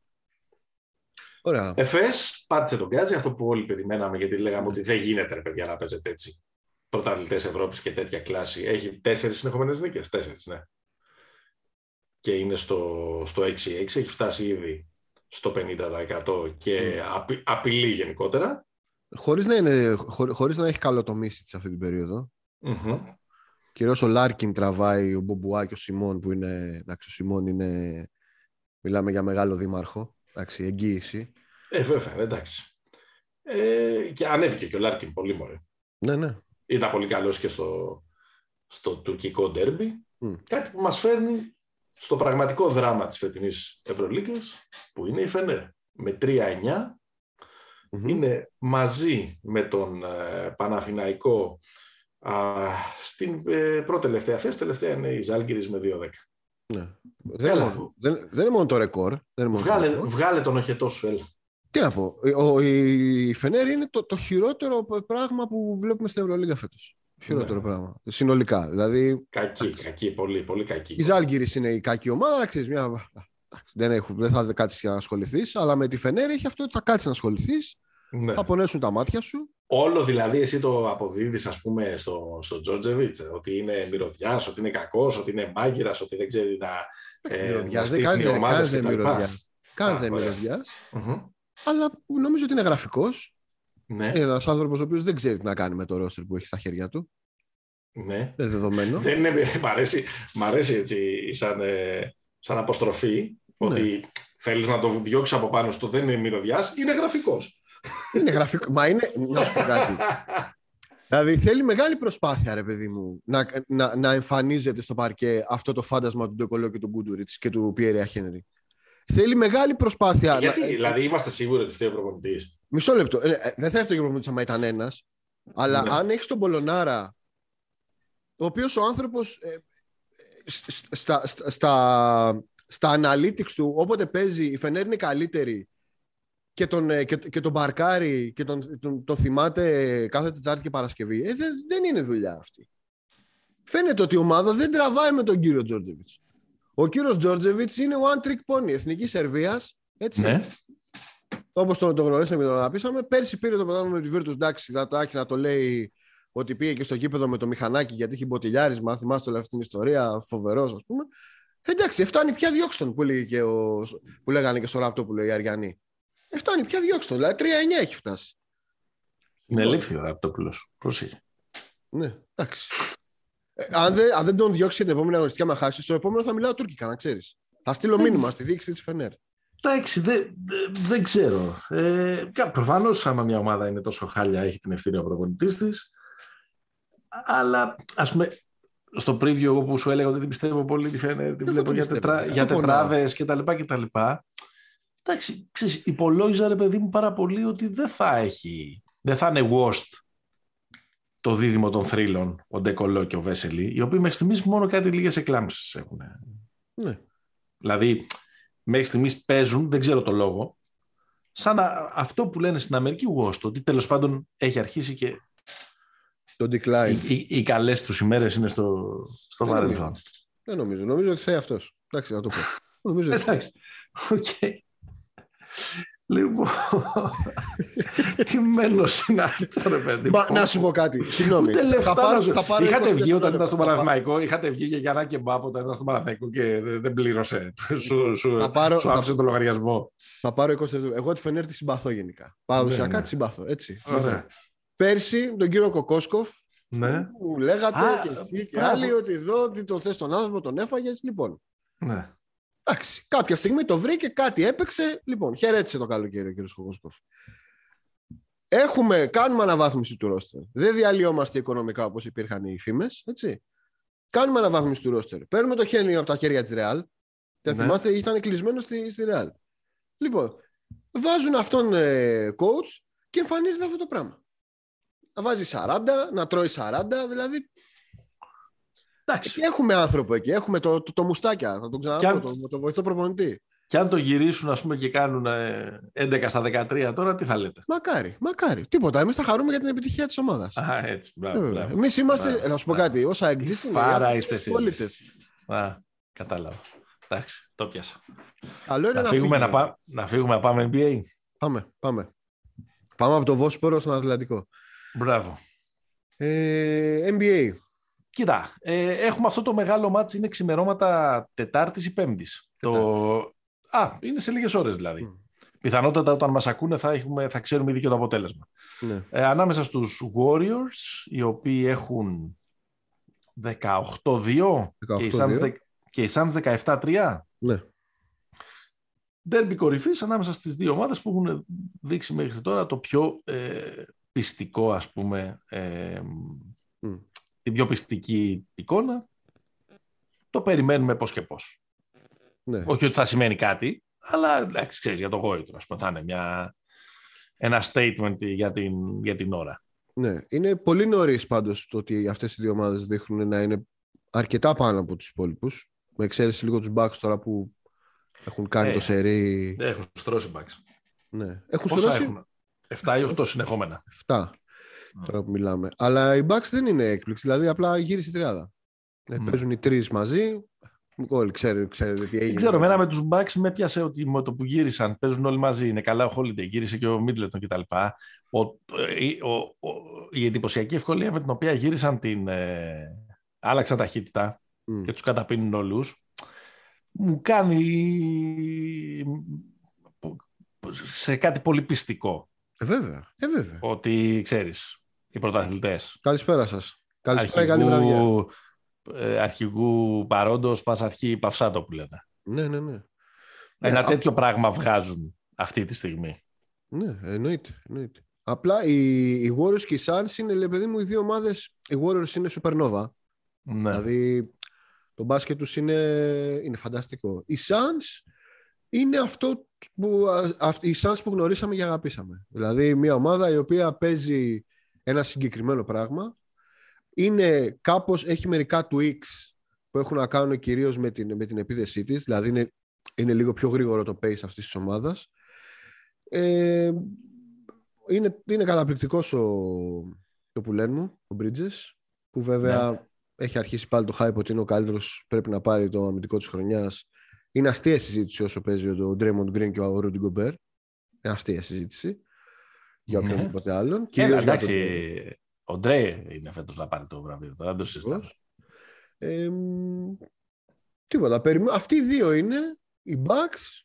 Ωραία. Εφές, πάτησε τον γκάζι, αυτό που όλοι περιμέναμε, γιατί λέγαμε ναι. ότι δεν γίνεται ρε παιδιά να παίζετε έτσι. Πρωταθλητές Ευρώπης και τέτοια κλάση. Έχει τέσσερις συνεχόμενες νίκες. Τέσσερις, ναι. Και είναι στο, στο έξι έξι. Έχει φτάσει ήδη στο πενήντα τοις εκατό και mm. απει, απειλεί γενικότερα. Χωρίς να, είναι, χω, χωρίς να έχει καλό το Μίσιτς αυτή την περίοδο. Mm-hmm. Κυρίως ο Λάρκιν τραβάει, ο Μπομπουά και ο Σιμών που είναι, εντάξει, ο Σιμών είναι, μιλάμε για μεγάλο δήμαρχο, εντάξει, εγγύηση. Ε, βέβαια, εντάξει. Ε, και ανέβηκε και ο Λάρκιν πολύ μωρέ. Ναι, ναι. Ήταν πολύ καλός και στο, στο τουρκικό ντέρμπι. Mm. Κάτι που μας φέρνει στο πραγματικό δράμα της φετινής Ευρωλίγκας, που είναι η Φενέρ. Με τρία εννιά mm-hmm. είναι μαζί με τον ε, Παναθηναϊκό Uh, στην ε, πρώτη τελευταία θέση, τελευταία είναι η Ζάλγκιρις με δύο δέκα. Ναι. Δεν, μόνο, δεν, δεν είναι μόνο το ρεκόρ. Δεν μόνο βγάλε, το ρεκόρ. Βγάλε τον οχετό σου, έλα. Τι να πω. Ο, η Φενέρ είναι το, το χειρότερο πράγμα που βλέπουμε στην Ευρωλίγκα φέτος. Χειρότερο ναι. πράγμα. Συνολικά. Δηλαδή, κακή, κακή, πολύ, πολύ κακή. Η Ζάλγκιρις είναι η κακή ομάδα. Ξέρεις, μια... δεν, έχω, δεν θα κάτσεις να ασχοληθείς, αλλά με τη Φενέρ έχει αυτό ότι θα κάτσεις να ασχοληθείς. Ναι. Θα πονέσουν τα μάτια σου. Όλο δηλαδή εσύ το αποδίδεις ας πούμε στο, στο Τζόρτζεβιτς, ότι είναι μυρωδιάς, ότι είναι κακός, ότι είναι μάγειρας, ότι δεν ξέρει να στείλει ομάδες και τα λοιπά. Κάθε μυρωδιάς, αλλά νομίζω ότι είναι γραφικός. Ναι. Είναι ένας άνθρωπος ο οποίος δεν ξέρει τι να κάνει με το ρόστερ που έχει στα χέρια του. Ναι. Είναι δεδομένο. Δεν είναι, μ' αρέσει, μ' αρέσει έτσι σαν, σαν αποστροφή, ότι ναι. θέλεις να το διώξεις από πάνω στο δεν είναι μυρωδιάς, είναι γραφικός. Είναι γραφικό, μα είναι, να σου πω κάτι. Δηλαδή θέλει μεγάλη προσπάθεια ρε παιδί μου να, να, να εμφανίζεται στο παρκέ αυτό το φάντασμα του Ντεκολό και του Γκούντουριτς και του Πιέρια Χένρι. Θέλει μεγάλη προσπάθεια. Γιατί, να... δηλαδή είμαστε σίγουροι ότι θέλει ο προπονητής. Μισό λεπτό, ε, δεν θα έφταγε ο προπονητής άμα ήταν ένας. Αλλά ναι. αν έχεις τον Πολωνάρα, ο οποίος ο άνθρωπος ε, στα, στα, στα, στα analytics του, όποτε παίζει η Φενέρ είναι καλύτερη. Και τον, και, και τον μπαρκάρει και τον, τον, τον θυμάται κάθε Τετάρτη και Παρασκευή. Ε, δεν, δεν είναι δουλειά αυτή. Φαίνεται ότι η ομάδα δεν τραβάει με τον κύριο Τζόρτζεβιτς. Ο κύριος Τζόρτζεβιτς είναι one trick pony εθνικής Σερβίας. Έτσι. Ναι. Όπως τον, τον γνωρίσαμε και τον αναπήσαμε. Πέρσι πήρε το πρωτάθλημα με τη Βίρτους. Εντάξει, θα το άκουνα να το λέει ότι πήγε και στο γήπεδο με το μηχανάκι γιατί είχε μποτιλιάρισμα. Θυμάστε όλη αυτή την ιστορία. Φοβερός, ας πούμε. Εντάξει, φτάνει πια διώξτον που, που λέγανε και στο Ραπτόπουλο οι Αριανοί. Ε, φτάνει πια διώξτε το, δηλαδή τρία εννιά έχει φτάσει. Είναι ελήφθη ο Ραπτόπουλος, πρόσεχε. Ναι, εντάξει. Ε, αν, δε, αν δεν τον διώξει την επόμενη αγωνιστική άμα χάσει, στο επόμενο θα μιλάω τουρκικά, να ξέρεις. Θα στείλω μήνυμα στη διοίκηση της Φενέρ. Εντάξει, δεν δε, δε ξέρω. Ε, προφανώς άμα μια ομάδα είναι τόσο χάλια έχει την ευθύνη ο προπονητής της. Αλλά ας πούμε... Στο preview εγώ που σου έλεγα ότι δεν πιστεύω πολύ τη Φενέρ, την βλέπω για, τετρά, για τετράδες κτλ. Εντάξει, ξέρεις, υπολόγιζα ρε παιδί μου πάρα πολύ ότι δεν θα έχει, δεν θα είναι worst το δίδυμο των θρύλων, ο Ντεκολό και ο Βέσελη, οι οποίοι μέχρι στιγμής μόνο κάτι λίγες εκλάμψεις έχουν. Ναι. Δηλαδή, μέχρι στιγμής παίζουν, δεν ξέρω το λόγο, σαν αυτό που λένε στην Αμερική worst, ότι τέλος πάντων έχει αρχίσει και το decline. Οι, οι, οι καλές τους ημέρες είναι στο, στο παρελθόν. Δεν νομίζω, νομίζω ότι θα είναι αυτός. Εντάξει, να το πω. νομίζω ότι εντάξει, οκ. Okay. Λοιπόν, τι μένος είναι αυτό ρε παιδί. Να σου πω κάτι, συγγνώμη. Είχατε βγει όταν ήταν στο Παναθηναϊκό, είχατε βγει και για ένα κεμπάπ όταν ήταν στο Παναθηναϊκό και δεν πλήρωσε. Σου άφησε το λογαριασμό. Θα πάρω είκοσι ευρώ. Εγώ τη Φενέρ τη συμπαθώ γενικά. Παραδοσιακά τη συμπαθώ, έτσι. Πέρσι τον κύριο Κοκόσκοφ που λέγατε και εσύ και άλλοι ότι εδώ τον θες τον άνθρωπο, τον έφαγες. Λοιπόν, ναι. Εντάξει, κάποια στιγμή το βρήκε, κάτι έπαιξε. Λοιπόν, χαιρέτησε το καλοκαίρι ο κ. Κοκόσκοφ. Έχουμε, κάνουμε αναβάθμιση του ρόστερ. Δεν διαλυόμαστε οικονομικά όπως υπήρχαν οι φήμες, έτσι. Κάνουμε αναβάθμιση του ρόστερ. Παίρνουμε το Χένρι από τα χέρια της Ρεάλ. Δεν ναι. θυμάστε, ήταν κλεισμένο στη, στη Ρεάλ. Λοιπόν, βάζουν αυτόν ε, coach. και εμφανίζεται αυτό το πράγμα. Να βάζει σαράντα, να τρώει σαράντα, δηλαδή... Εντάξει. Έχουμε άνθρωπο εκεί, έχουμε το, το, το μουστάκια, θα τον ξαναπώ, αν... το, το βοηθό προπονητή. Και αν το γυρίσουν, ας πούμε, και κάνουν έντεκα στα δεκατρία τώρα, τι θα λέτε? Μακάρι, μακάρι. Τίποτα. Εμείς θα χαρούμε για την επιτυχία της ομάδας. Α, έτσι. Εμείς είμαστε, μπράβο, να σου πω μπράβο. κάτι, όσα εγγύσουν οι πολίτες. Κατάλαβα. Εντάξει, το πιάσα. Καλό είναι να, να φύγουμε. Να, πά... να φύγουμε, να πάμε εν μπι έι. Πάμε, πάμε. Πάμε από το Βόσπορο στον Ατλαντικό. Μπράβο. Ε, εν μπι έι. Κοίτα, ε, έχουμε αυτό το μεγάλο μάτς, είναι ξημερώματα Τετάρτης ή Πέμπτης. Το... Α, είναι σε λίγες ώρες δηλαδή. Mm. Πιθανότατα όταν μας ακούνε θα, έχουμε, θα ξέρουμε ήδη και το αποτέλεσμα. Mm. Ε, ανάμεσα στους Warriors, οι οποίοι έχουν δεκαοκτώ δύο και οι Suns, και οι Suns δεκαεπτά τρία. Ναι. Ντέρμπι κορυφής ανάμεσα στις δύο ομάδες που έχουν δείξει μέχρι τώρα το πιο ε, πιστικό, ας πούμε, ε, mm. την πιο πιστική εικόνα. Το περιμένουμε πώς και πώς. Ναι. Όχι ότι θα σημαίνει κάτι, αλλά ξέρεις, για το γόητρο, ας πούμε, θα είναι μια, ένα statement για την, για την ώρα. Ναι, είναι πολύ νωρίς πάντως το ότι αυτές οι δύο ομάδες δείχνουν να είναι αρκετά πάνω από τους υπόλοιπους. Με εξαίρεση λίγο τους Bucks τώρα που έχουν κάνει ε, το σερί. Έχουν στρώσει Bucks. Ναι. Έχουν στρώσει. επτά ή οκτώ συνεχόμενα. επτά mm. τώρα που μιλάμε. Αλλά οι Bucks δεν είναι έκπληξη, δηλαδή απλά γύρισε η τριάδα. Mm. Παίζουν οι τρεις μαζί. Όλοι ξέρετε τι έγινε. Ξέρω, εμένα με τους Bucks με πιάσε ότι με το που γύρισαν, παίζουν όλοι μαζί. Είναι καλά ο Holiday, γύρισε και ο Middleton κτλ. Ο, ο, ο, η εντυπωσιακή ευκολία με την οποία γύρισαν την. Ε, άλλαξαν ταχύτητα mm. και τους καταπίνουν όλους. Μου κάνει σε κάτι πολύ πιστικό. Ε, βέβαια. Ε, βέβαια. Ότι ξέρεις, οι πρωταθλητές. Καλησπέρα σας. Καλησπέρα, αρχηγού... καλή βραδιά. Αρχηγού παρόντος, πας αρχή παυσάτο που λένε. Ναι, ναι, ναι. Ένα ναι, τέτοιο α... πράγμα βγάζουν αυτή τη στιγμή. Ναι, εννοείται. εννοείται. Απλά οι, οι Warriors και οι Suns είναι, λέει, παιδί μου, οι δύο ομάδες. Οι Warriors είναι supernova. Ναι. Δηλαδή το μπάσκετ τους είναι, είναι φανταστικό. Οι Suns είναι αυτό που, α, οι Suns που γνωρίσαμε και αγαπήσαμε. Δηλαδή μια ομάδα η οποία παίζει ένα συγκεκριμένο πράγμα. Είναι κάπως, έχει μερικά tweaks που έχουν να κάνουν κυρίως με την, με την επίδεσή της, δηλαδή είναι, είναι λίγο πιο γρήγορο το pace αυτής της ομάδας. Ε, είναι, είναι καταπληκτικός ο, το που λένε μου, ο Bridges, που βέβαια ναι. έχει αρχίσει πάλι το hype ότι είναι ο καλύτερος, πρέπει να πάρει το αμυντικό της χρονιάς. Είναι αστεία συζήτηση όσο παίζει ο Draymond Green και ο Rudy Gobert. Είναι αστεία συζήτηση για οποιονδήποτε ναι. άλλον. Κυρίως για τον... Ο Ντρέ είναι φέτος να πάρει το βραβείο. Τώρα δεν το συζητάμε. Ε, τίποτα. Περιμέ... Αυτοί οι δύο είναι οι Bucks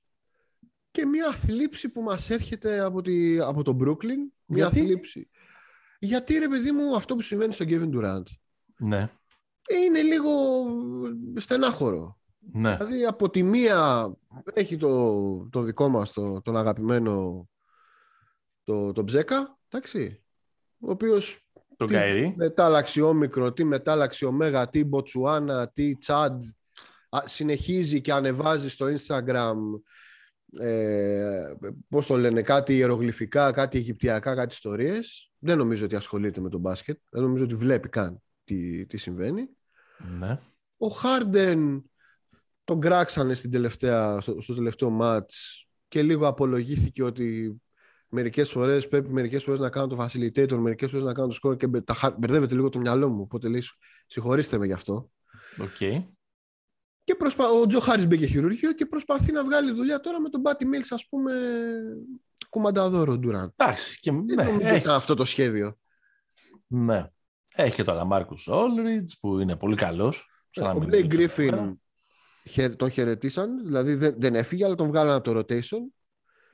και μια θλίψη που μας έρχεται από, τη... από τον Brooklyn. Μια Γιατί? θλίψη. Γιατί ρε παιδί μου αυτό που συμβαίνει στον Kevin Durant. Ναι. Είναι λίγο στενάχωρο. Ναι. Δηλαδή από τη μία έχει το, το δικό μας το, τον αγαπημένο τον το Ψέκα. Εντάξει. Ο οποίος... Τι μετάλλαξη όμικρο, τι μετάλλαξη ωμέγα, τι μποτσουάνα, τι τσάντ. Συνεχίζει και ανεβάζει στο Instagram ε, πώς το λένε, κάτι ιερογλυφικά, κάτι αιγυπτιακά, κάτι ιστορίες. Δεν νομίζω ότι ασχολείται με τον μπάσκετ. Δεν νομίζω ότι βλέπει καν τι, τι συμβαίνει. Ναι. Ο Χάρντεν τον κράξανε στην τελευταία, στο, στο τελευταίο μάτς και λίγο απολογήθηκε ότι μερικές φορές πρέπει μερικές φορές να κάνω το facilitator, μερικές φορές να κάνω το score και μπερδεύεται λίγο το μυαλό μου. Οπότε λέει, συγχωρήστε με γι' αυτό. Okay. Και προσπα... Ο Τζο Χάρις μπήκε χειρουργείο και προσπαθεί να βγάλει δουλειά τώρα με τον Πάτι Μίλς, ας πούμε, κουμανταδόρο Ντουραντ. Εντάξει. Και... Δεν ναι, έχει... αυτό το σχέδιο. Ναι. Έχει και τώρα Μάρκους Όλριτς που είναι πολύ καλός. Ο Blake Griffin τον χαιρετήσαν, δηλαδή δεν, δεν έφυγε, αλλά τον βγάλανε από το rotation.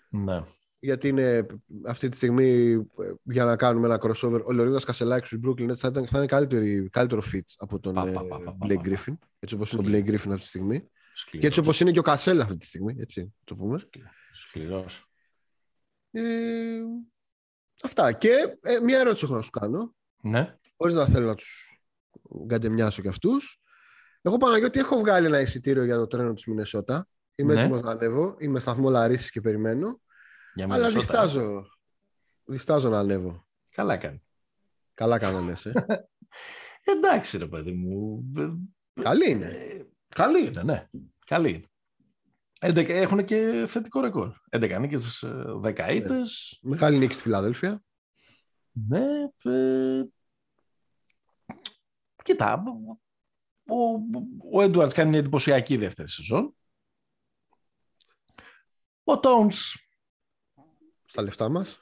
Ναι. Γιατί είναι αυτή τη στιγμή για να κάνουμε ένα crossover. Ο Λεωνίδας Κασελάκης στους Brooklyn θα, ήταν, θα είναι καλύτερο, καλύτερο fit από τον πα, πα, πα, πα, Blake Griffin. Έτσι όπως είναι ο Blake Griffin αυτή τη στιγμή. Σκληρός. Και έτσι όπως είναι και ο Κασέλα αυτή τη στιγμή. Έτσι το πούμε. Σκληρός. Ε, αυτά. Και ε, μια ερώτηση έχω να σου κάνω. Ναι. Χωρίς να θέλω να τους γκαντεμιάσω κι αυτούς. Εγώ Παναγιώτη έχω βγάλει ένα εισιτήριο για το τρένο της Μινεσότα. Είμαι ναι. έτοιμος να ανέβω. Είμαι σταθμό Λαρίσης και περιμένω. Αλλά διστάζω. διστάζω να ανέβω. Καλά κάνει. Καλά κάνω, λες, ε. Εντάξει, ρε παιδί μου. Καλή είναι. Καλή είναι, ναι. Καλή είναι. έντεκα έχουν και θετικό ρεκόρ. έντεκα νίκες, δέκα ήττες. Μεγάλη νίκη στη Φιλαδέλφια. Ναι. Ε... Κοίτα, ο Έντουαρτς κάνει μια εντυπωσιακή δεύτερη σεζόν. Ο Τόουνς. Στα λεφτά μας.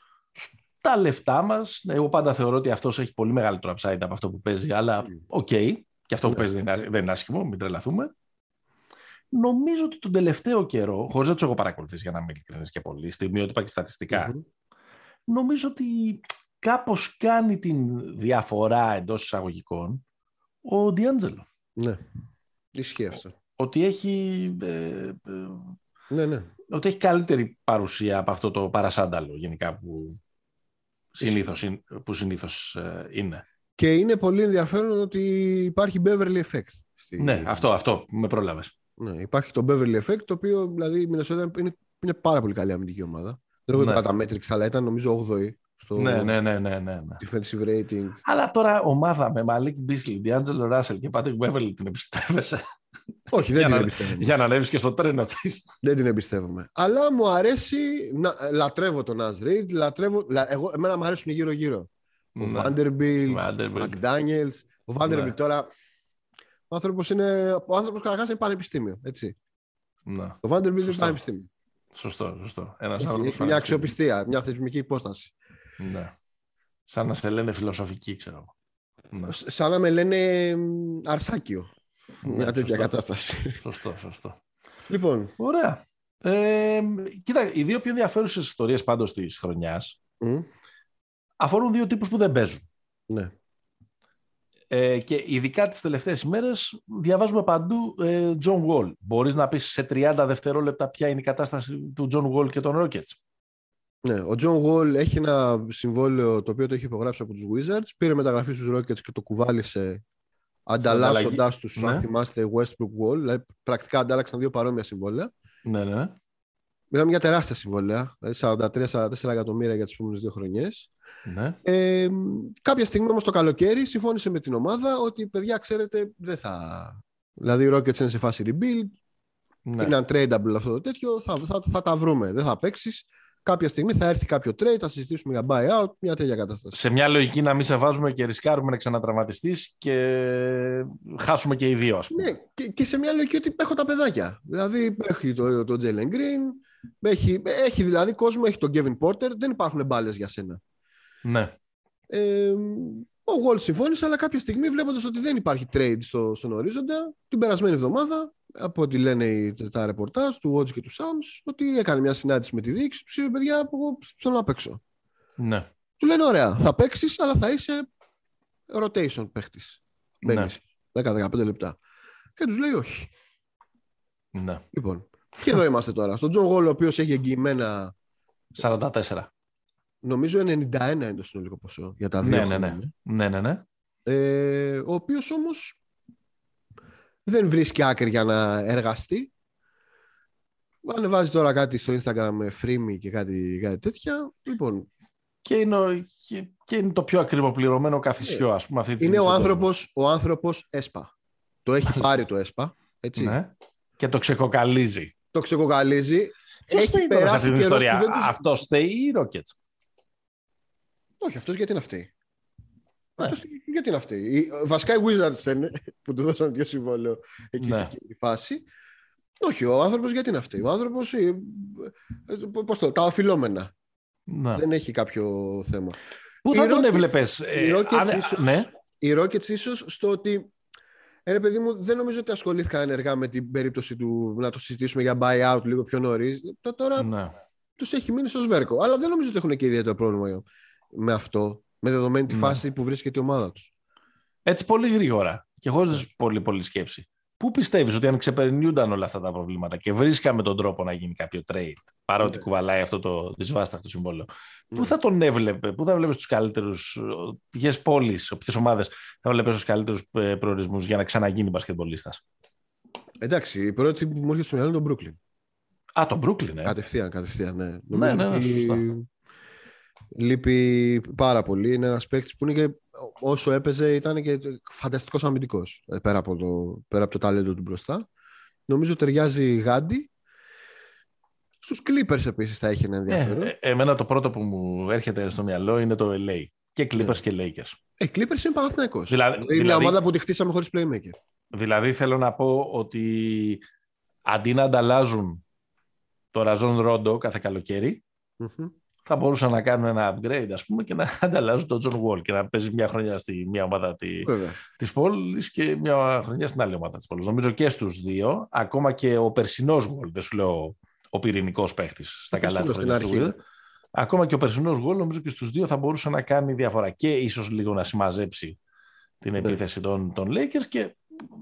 Στα λεφτά μας. Εγώ πάντα θεωρώ ότι αυτός έχει πολύ μεγαλύτερο upside από αυτό που παίζει, αλλά οκ. Okay. Και αυτό που ναι. παίζει δεν είναι άσχημο, μην τρελαθούμε. Νομίζω ότι τον τελευταίο καιρό, χωρίς να τους έχω παρακολουθήσει για να μην ειλικρινείς και πολύ, στιγμή ότι είπα και στατιστικά, mm-hmm. νομίζω ότι κάπως κάνει την διαφορά εντός εισαγωγικών ο Ντιάντζελο. Ναι, ισχύει αυτό. Ότι έχει... Ε, ε, ναι, ναι. Ότι έχει καλύτερη παρουσία από αυτό το παρασάνταλο γενικά που συνήθως, που συνήθως ε, είναι. Και είναι πολύ ενδιαφέρον ότι υπάρχει Beverly Effect. Στη... Ναι, αυτό, αυτό με πρόλαβες. Ναι, υπάρχει το Beverly Effect, το οποίο δηλαδή η Μινεσότα είναι μια πάρα πολύ καλή αμυντική ομάδα. Δεν έχω ναι. το καταμέτρηξα, αλλά ήταν νομίζω όγδοη στο ναι, ναι, ναι, ναι, ναι. defensive rating. Αλλά τώρα ομάδα με Μαλίκ Μπίσλι, Ντιάντζελο Ράσελ και Πάτρικ Μπέβερλι την εμπιστεύεσαι? Όχι, δεν την να, εμπιστεύομαι. Για να ανέβεις και στο τρένο της. Δεν την εμπιστεύομαι. Αλλά μου αρέσει, να, λατρεύω τον Αζρίντ, λατρεύω, λα, εγώ, εμένα μου αρέσουν γύρω-γύρω. Ο Vanderbilt, ο McDaniels, ο Vanderbilt τώρα. Ο άνθρωπος είναι, ο άνθρωπος καταρχάς είναι πανεπιστήμιο, έτσι. Να. Το Vanderbilt είναι πανεπιστήμιο. Σωστό, σωστό. Ένας έχει, έχει μια αξιοπιστία, μια θεσμική υπόσταση. Ναι. Σαν να σε λένε φιλοσοφική, ξέρω. Ναι. Σαν να με λένε Αρσάκιο. Ναι, μια τέτοια σωστό. Κατάσταση. Σωστό, σωστό. Λοιπόν. Ωραία. Ε, κοίτα, οι δύο πιο ενδιαφέρουσες ιστορίες πάντως της χρονιάς mm. αφορούν δύο τύπους που δεν παίζουν. Ναι. Ε, και ειδικά τις τελευταίες ημέρες διαβάζουμε παντού ε, John Wall. Μπορείς να πεις σε τριάντα δευτερόλεπτα ποια είναι η κατάσταση του John Wall και των Rockets? Ναι, ο John Wall έχει ένα συμβόλαιο το οποίο το έχει υπογράψει από τους Wizards, πήρε μεταγραφή στους Rockets και το κουβάλισε ανταλλάσσοντας τους, ναι. αν θυμάστε, Westbrook Wall, δηλαδή πρακτικά αντάλλαξαν δύο παρόμοια συμβόλαια. Ναι, ναι. Μιλάμε για τεράστια συμβόλαια, δηλαδή σαράντα τρία σαράντα τέσσερα εκατομμύρια για τις επόμενες δύο χρονιές. Ναι. Ε, κάποια στιγμή όμως το καλοκαίρι συμφώνησε με την ομάδα ότι παιδιά, ξέρετε, δεν θα. Δηλαδή οι Rockets είναι σε φάση rebuild, ναι. είναι untradeable αυτό το τέτοιο, θα, θα, θα τα βρούμε, δεν θα παίξεις. Κάποια στιγμή θα έρθει κάποιο trade, θα συζητήσουμε για buyout, μια τέτοια κατάσταση. Σε μια λογική να μην σε βάζουμε και ρισκάρουμε να ξανατραυματιστείς και χάσουμε και οι δύο, ας πούμε. Ναι, και, και σε μια λογική ότι έχω τα παιδάκια. Δηλαδή έχει τον το Jalen Green, έχει, έχει δηλαδή κόσμο, έχει τον Kevin Porter, δεν υπάρχουν μπάλες για σένα. Ναι. Ε, ο Wall συμφώνησε, αλλά κάποια στιγμή βλέποντας ότι δεν υπάρχει trade στο, στον ορίζοντα, την περασμένη εβδομάδα, από ό,τι λένε τα ρεπορτάζ του Watch και του Sams, ότι έκανε μια συνάντηση με τη διοίκηση. Του είπε: παιδιά, εγώ θέλω να παίξω. Ναι. Του λένε: ωραία, θα παίξεις, αλλά θα είσαι rotation παίχτης. Μπαίνεις ναι. δέκα δεκαπέντε λεπτά. Και τους λέει: όχι. Ναι. Λοιπόν, και εδώ είμαστε τώρα. Στον John Wall, ο οποίος έχει εγγυημένα. σαράντα τέσσερα. Νομίζω ενενήντα ένα είναι το συνολικό ποσό για τα δύο. Ναι, ναι, ναι. ναι, ναι, ναι. Ε, ο οποίος όμως. Δεν βρίσκει άκρη για να εργαστεί. Ανεβάζει τώρα κάτι στο Instagram με φρίμι και κάτι, κάτι τέτοια. Λοιπόν. Και είναι, ο, και, και είναι το πιο ακριβοπληρωμένο καθισιό, ας πούμε. Αυτή τη είναι ο άνθρωπος, ο άνθρωπος ΕΣΠΑ. Το έχει πάρει το ΕΣΠΑ. Έτσι. Ναι. Και το ξεκοκαλίζει. Το ξεκοκαλίζει. Ποιος έχει περάσει την ιστορία. Τους... Αυτός θέλει ή Rockets? Όχι, αυτός γιατί είναι αυτή. Ναι. Γιατί είναι αυτή. Βασικά οι Wizards είναι που του δώσαν δύο συμβόλαιο εκεί ναι. σε εκείνη τη φάση. Όχι, ο άνθρωπος γιατί είναι αυτή. Ο άνθρωπος. Πώς το, τα οφειλόμενα. Ναι. Δεν έχει κάποιο θέμα. Πού θα οι τον έβλεπες? Οι Rockets ε, ίσως, ναι. ίσως στο ότι. Ρε παιδί μου, δεν νομίζω ότι ασχολήθηκα ενεργά με την περίπτωση του να το συζητήσουμε για buyout λίγο πιο νωρίς. Τώρα ναι. τους έχει μείνει στο σβέρκο. Αλλά δεν νομίζω ότι έχουν και ιδιαίτερο πρόβλημα με αυτό. Με δεδομένη τη ναι. φάση που βρίσκεται η ομάδα τους. Έτσι πολύ γρήγορα και χωρίς πολύ πολύ σκέψη. Πού πιστεύεις ότι αν ξεπερνιούνταν όλα αυτά τα προβλήματα και βρίσκαμε τον τρόπο να γίνει κάποιο trade, παρότι ναι. κουβαλάει αυτό το δυσβάσταχτο συμβόλαιο, ναι. πού θα τον έβλεπε, πού θα βλέπεις τους καλύτερους, ποιες πόλεις, ποιες ομάδες θα βλέπεις τους καλύτερους προορισμούς για να ξαναγίνει μπασκετμπολίστας? Εντάξει, η πρώτη που μου έρχεται στο μυαλό είναι τον Brooklyn. Α, τον Brooklyn, ε. Κατευθείαν, κατευθείαν, ναι. Ναι, ναι, ναι, σωστά. λείπει πάρα πολύ. Είναι ένας παίκτης που είναι και, όσο έπαιζε ήταν και φανταστικός αμυντικός, πέρα από το, πέρα από το ταλέντο του μπροστά. Νομίζω ταιριάζει γάντι. Στους Clippers επίσης θα έχει ένα ενδιαφέρον. Ε, εμένα το πρώτο που μου έρχεται στο μυαλό είναι το ελ έι. Και Clippers yeah. και Lakers. Ε, Clippers είναι Παναθηναϊκός. Δηλαδή, είναι δηλαδή, ομάδα που τη χτίσαμε χωρίς playmaker. Δηλαδή θέλω να πω ότι αντί να ανταλλάζουν το Ραζόν Ρόντο κάθε καλοκαίρι, mm-hmm. θα μπορούσαν να κάνουν ένα upgrade, ας πούμε, και να ανταλλάζουν τον Τζον Γουόλ και να παίζει μια χρονιά στη μία ομάδα τη, της πόλης και μια χρονιά στην άλλη ομάδα της πόλης. Νομίζω και στους δύο, ακόμα και ο περσινός Γουόλ, δεν σου λέω ο πυρηνικός παίχτης στα καλά του Γουόλ. Ακόμα και ο περσινός Γουόλ, νομίζω και στους δύο θα μπορούσε να κάνει διαφορά και ίσως λίγο να συμμαζέψει την yeah. επίθεση των, των Lakers και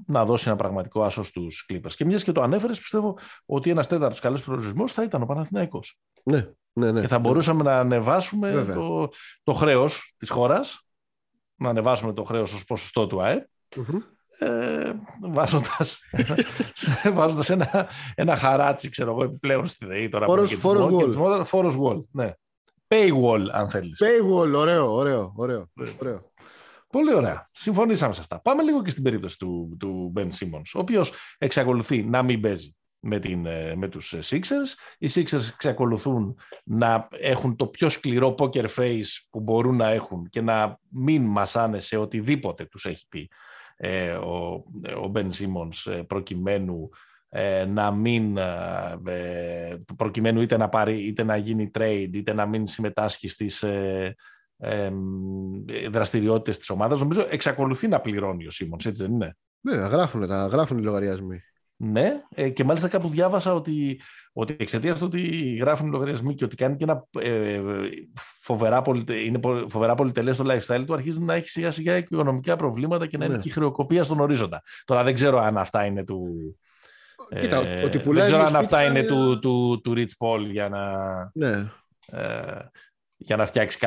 να δώσει ένα πραγματικό άσο στους Clippers. Και μιας και το ανέφερες, πιστεύω ότι ένας τέταρτος καλός προορισμός θα ήταν ο Παναθηναϊκός. Ναι, ναι, ναι. Και θα μπορούσαμε ναι. να ανεβάσουμε το, το χρέος της χώρας, να ανεβάσουμε το χρέος ως ποσοστό του ΑΕΠ, mm-hmm. ε, βάζοντας, βάζοντας ένα, ένα χαράτσι, ξέρω εγώ, επιπλέον στη ΔΕΗ τώρα. Φόρος wall. Ναι. Paywall, αν θέλεις. Paywall, ωραίο, ωραίο, ωραίο. ωραίο. Πολύ ωραία. Συμφωνήσαμε σε αυτά. Πάμε λίγο και στην περίπτωση του, του Ben Simmons, ο οποίος εξακολουθεί να μην παίζει με, την, με τους Sixers. Οι Sixers εξακολουθούν να έχουν το πιο σκληρό poker face που μπορούν να έχουν και να μην μασάνε σε οτιδήποτε τους έχει πει ε, ο, ο Ben Simmons, προκειμένου ε, να μην ε, προκειμένου είτε να πάρει, είτε να γίνει trade, είτε να μην συμμετάσχει στις ε, Ε, δραστηριότητες της ομάδας. Νομίζω εξακολουθεί να πληρώνει ο Σίμονς, έτσι δεν είναι? Βέβαια, γράφουν, τα, γράφουν οι λογαριασμοί. Ναι, ε, και μάλιστα κάπου διάβασα ότι, ότι εξαιτίας του ότι γράφουν οι λογαριασμοί και ότι κάνει και ένα ε, φοβερά, πολυτε, είναι φοβερά πολυτελές στο lifestyle του, αρχίζει να έχει σιγά σιγά οικονομικά προβλήματα και να ναι. είναι και η χρεοκοπία στον ορίζοντα. Τώρα δεν ξέρω αν αυτά είναι του Κοίτα, ε, ότι δεν ξέρω αν αυτά είναι για... του, του, του Rich Paul για να ναι. ε, για να φτιάξει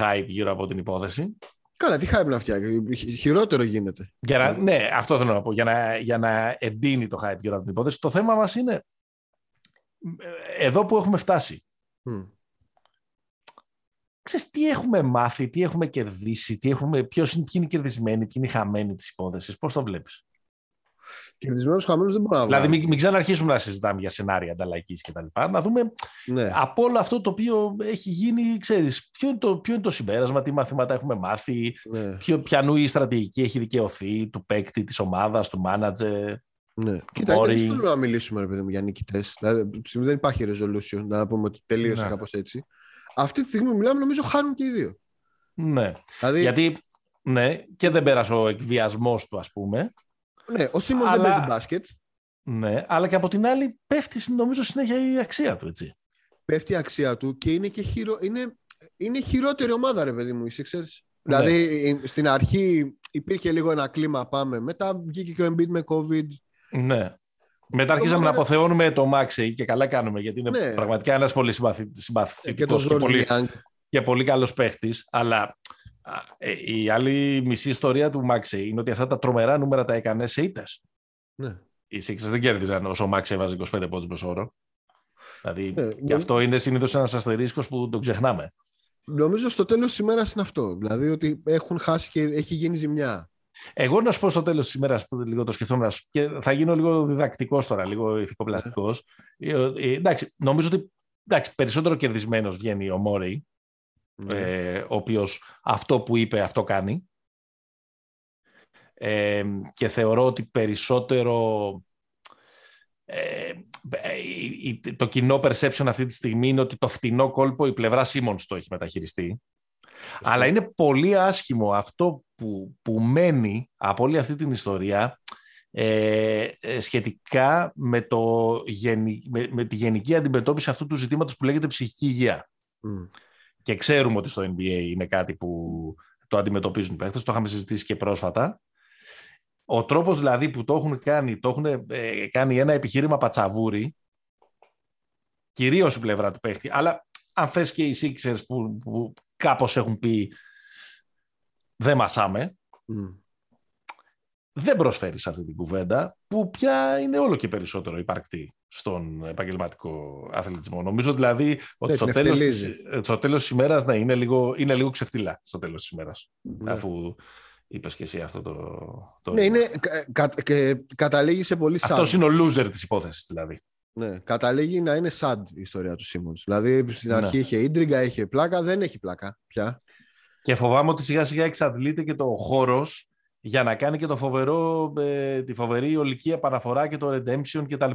hype γύρω από την υπόθεση. Καλά, τι hype να φτιάξει. Χειρότερο γίνεται. Για να, ναι, αυτό θέλω να πω. Για να, για να εντείνει το hype γύρω από την υπόθεση. Το θέμα μας είναι εδώ που έχουμε φτάσει. Mm. Ξέρεις τι έχουμε μάθει, τι έχουμε κερδίσει, τι έχουμε, ποιος είναι, ποιοι είναι κερδισμένοι, ποιοι είναι χαμένοι της υπόθεσης. Πώς το βλέπεις? Κερδισμένους, χαμένους δεν μπορώ να βγάλω. Δηλαδή, μην, μην ξαναρχίσουμε να συζητάμε για σενάρια ανταλλαγής και τα λοιπά. Να δούμε ναι. από όλο αυτό το οποίο έχει γίνει, ξέρεις, ποιο είναι το, ποιο είναι το συμπέρασμα, τι μαθήματα έχουμε μάθει, ναι. ποιο, ποιανού η στρατηγική έχει δικαιωθεί, του παίκτη, της ομάδας, του μάνατζερ. Ναι. Κοίτα, είναι δύσκολο να μιλήσουμε ρε, παιδί, για νικητές. Δηλαδή, δεν υπάρχει resolution να πούμε ότι τελείωσε ναι. κάπως έτσι. Αυτή τη στιγμή μιλάμε, νομίζω χάνουν και οι δύο. Ναι. Δηλαδή... Γιατί ναι, και δεν πέρασε ο εκβιασμός του, ας πούμε. Ναι, ο Σίμονς δεν παίζει μπάσκετ. Ναι, αλλά και από την άλλη πέφτει νομίζω συνέχεια η αξία του, έτσι. Πέφτει η αξία του και είναι, και χειρο... είναι... είναι χειρότερη ομάδα, ρε παιδί μου, οι Sixers. Ναι. Δηλαδή στην αρχή υπήρχε λίγο ένα κλίμα, πάμε. Μετά βγήκε και ο Embiid με COVID. Ναι. Μετά αρχίσαμε να αποθεώνουμε το Maxey και καλά κάνουμε, γιατί είναι ναι. πραγματικά ένας πολύ συμπαθητικός και, πολύ... και πολύ καλός παίχτης, αλλά... Η άλλη μισή ιστορία του Μάξι είναι ότι αυτά τα τρομερά νούμερα τα έκανε σε ήττες. Ναι. Οι Sixers δεν κέρδισαν όσο ο Μάξι έβαζε είκοσι πέντε πόντους μες όρο. Δηλαδή, ναι, και ναι. αυτό είναι συνήθως ένας αστερίσκος που τον ξεχνάμε. Νομίζω στο τέλος της ημέρας είναι αυτό. Δηλαδή ότι έχουν χάσει και έχει γίνει ζημιά. Εγώ να σου πω στο τέλος της ημέρας, λίγο το σκεφτόμουν, και θα γίνω λίγο διδακτικός τώρα, λίγο ηθικοπλαστικός. Ε, εντάξει, νομίζω ότι εντάξει, περισσότερο κερδισμένος βγαίνει ο Μόρεϊ. Mm-hmm. Ε, ο οποίος αυτό που είπε αυτό κάνει ε, και θεωρώ ότι περισσότερο ε, το κοινό perception αυτή τη στιγμή είναι ότι το φτηνό κόλπο η πλευρά Σίμονς το έχει μεταχειριστεί. Mm-hmm. Αλλά είναι πολύ άσχημο αυτό που, που μένει από όλη αυτή την ιστορία ε, σχετικά με, το, με, με τη γενική αντιμετώπιση αυτού του ζητήματος που λέγεται ψυχική υγεία. Mm. Και ξέρουμε ότι στο εν μπι έι είναι κάτι που το αντιμετωπίζουν οι παίκτες. Το είχαμε συζητήσει και πρόσφατα. Ο τρόπος δηλαδή που το έχουν κάνει, το έχουν ε, κάνει ένα επιχείρημα πατσαβούρι, κυρίως η πλευρά του παίκτη, αλλά αν θες και οι Sixers που, που κάπως έχουν πει δεν μασάμε, mm. δεν προσφέρει σε αυτή την κουβέντα που πια είναι όλο και περισσότερο υπαρκτή στον επαγγελματικό αθλητισμό. Νομίζω δηλαδή ότι ναι, στο, τέλος της, στο τέλος της ημέρας ναι, είναι, λίγο, είναι λίγο ξεφτύλα στο τέλος της ημέρας, ναι. Αφού είπες και εσύ αυτό το... το... Ναι, είναι, κα, κα, καταλήγει σε πολύ sad. Αυτός είναι ο loser της υπόθεσης δηλαδή. Ναι, καταλήγει να είναι sad η ιστορία του Σίμονς. Δηλαδή στην αρχή ναι. είχε ίντριγκα, είχε πλάκα, δεν έχει πλάκα πια. Και φοβάμαι ότι σιγά σιγά εξαντλείται και το χώρος για να κάνει και το φοβερό, ε, τη φοβερή ολική επαναφορά και το redemption κτλ.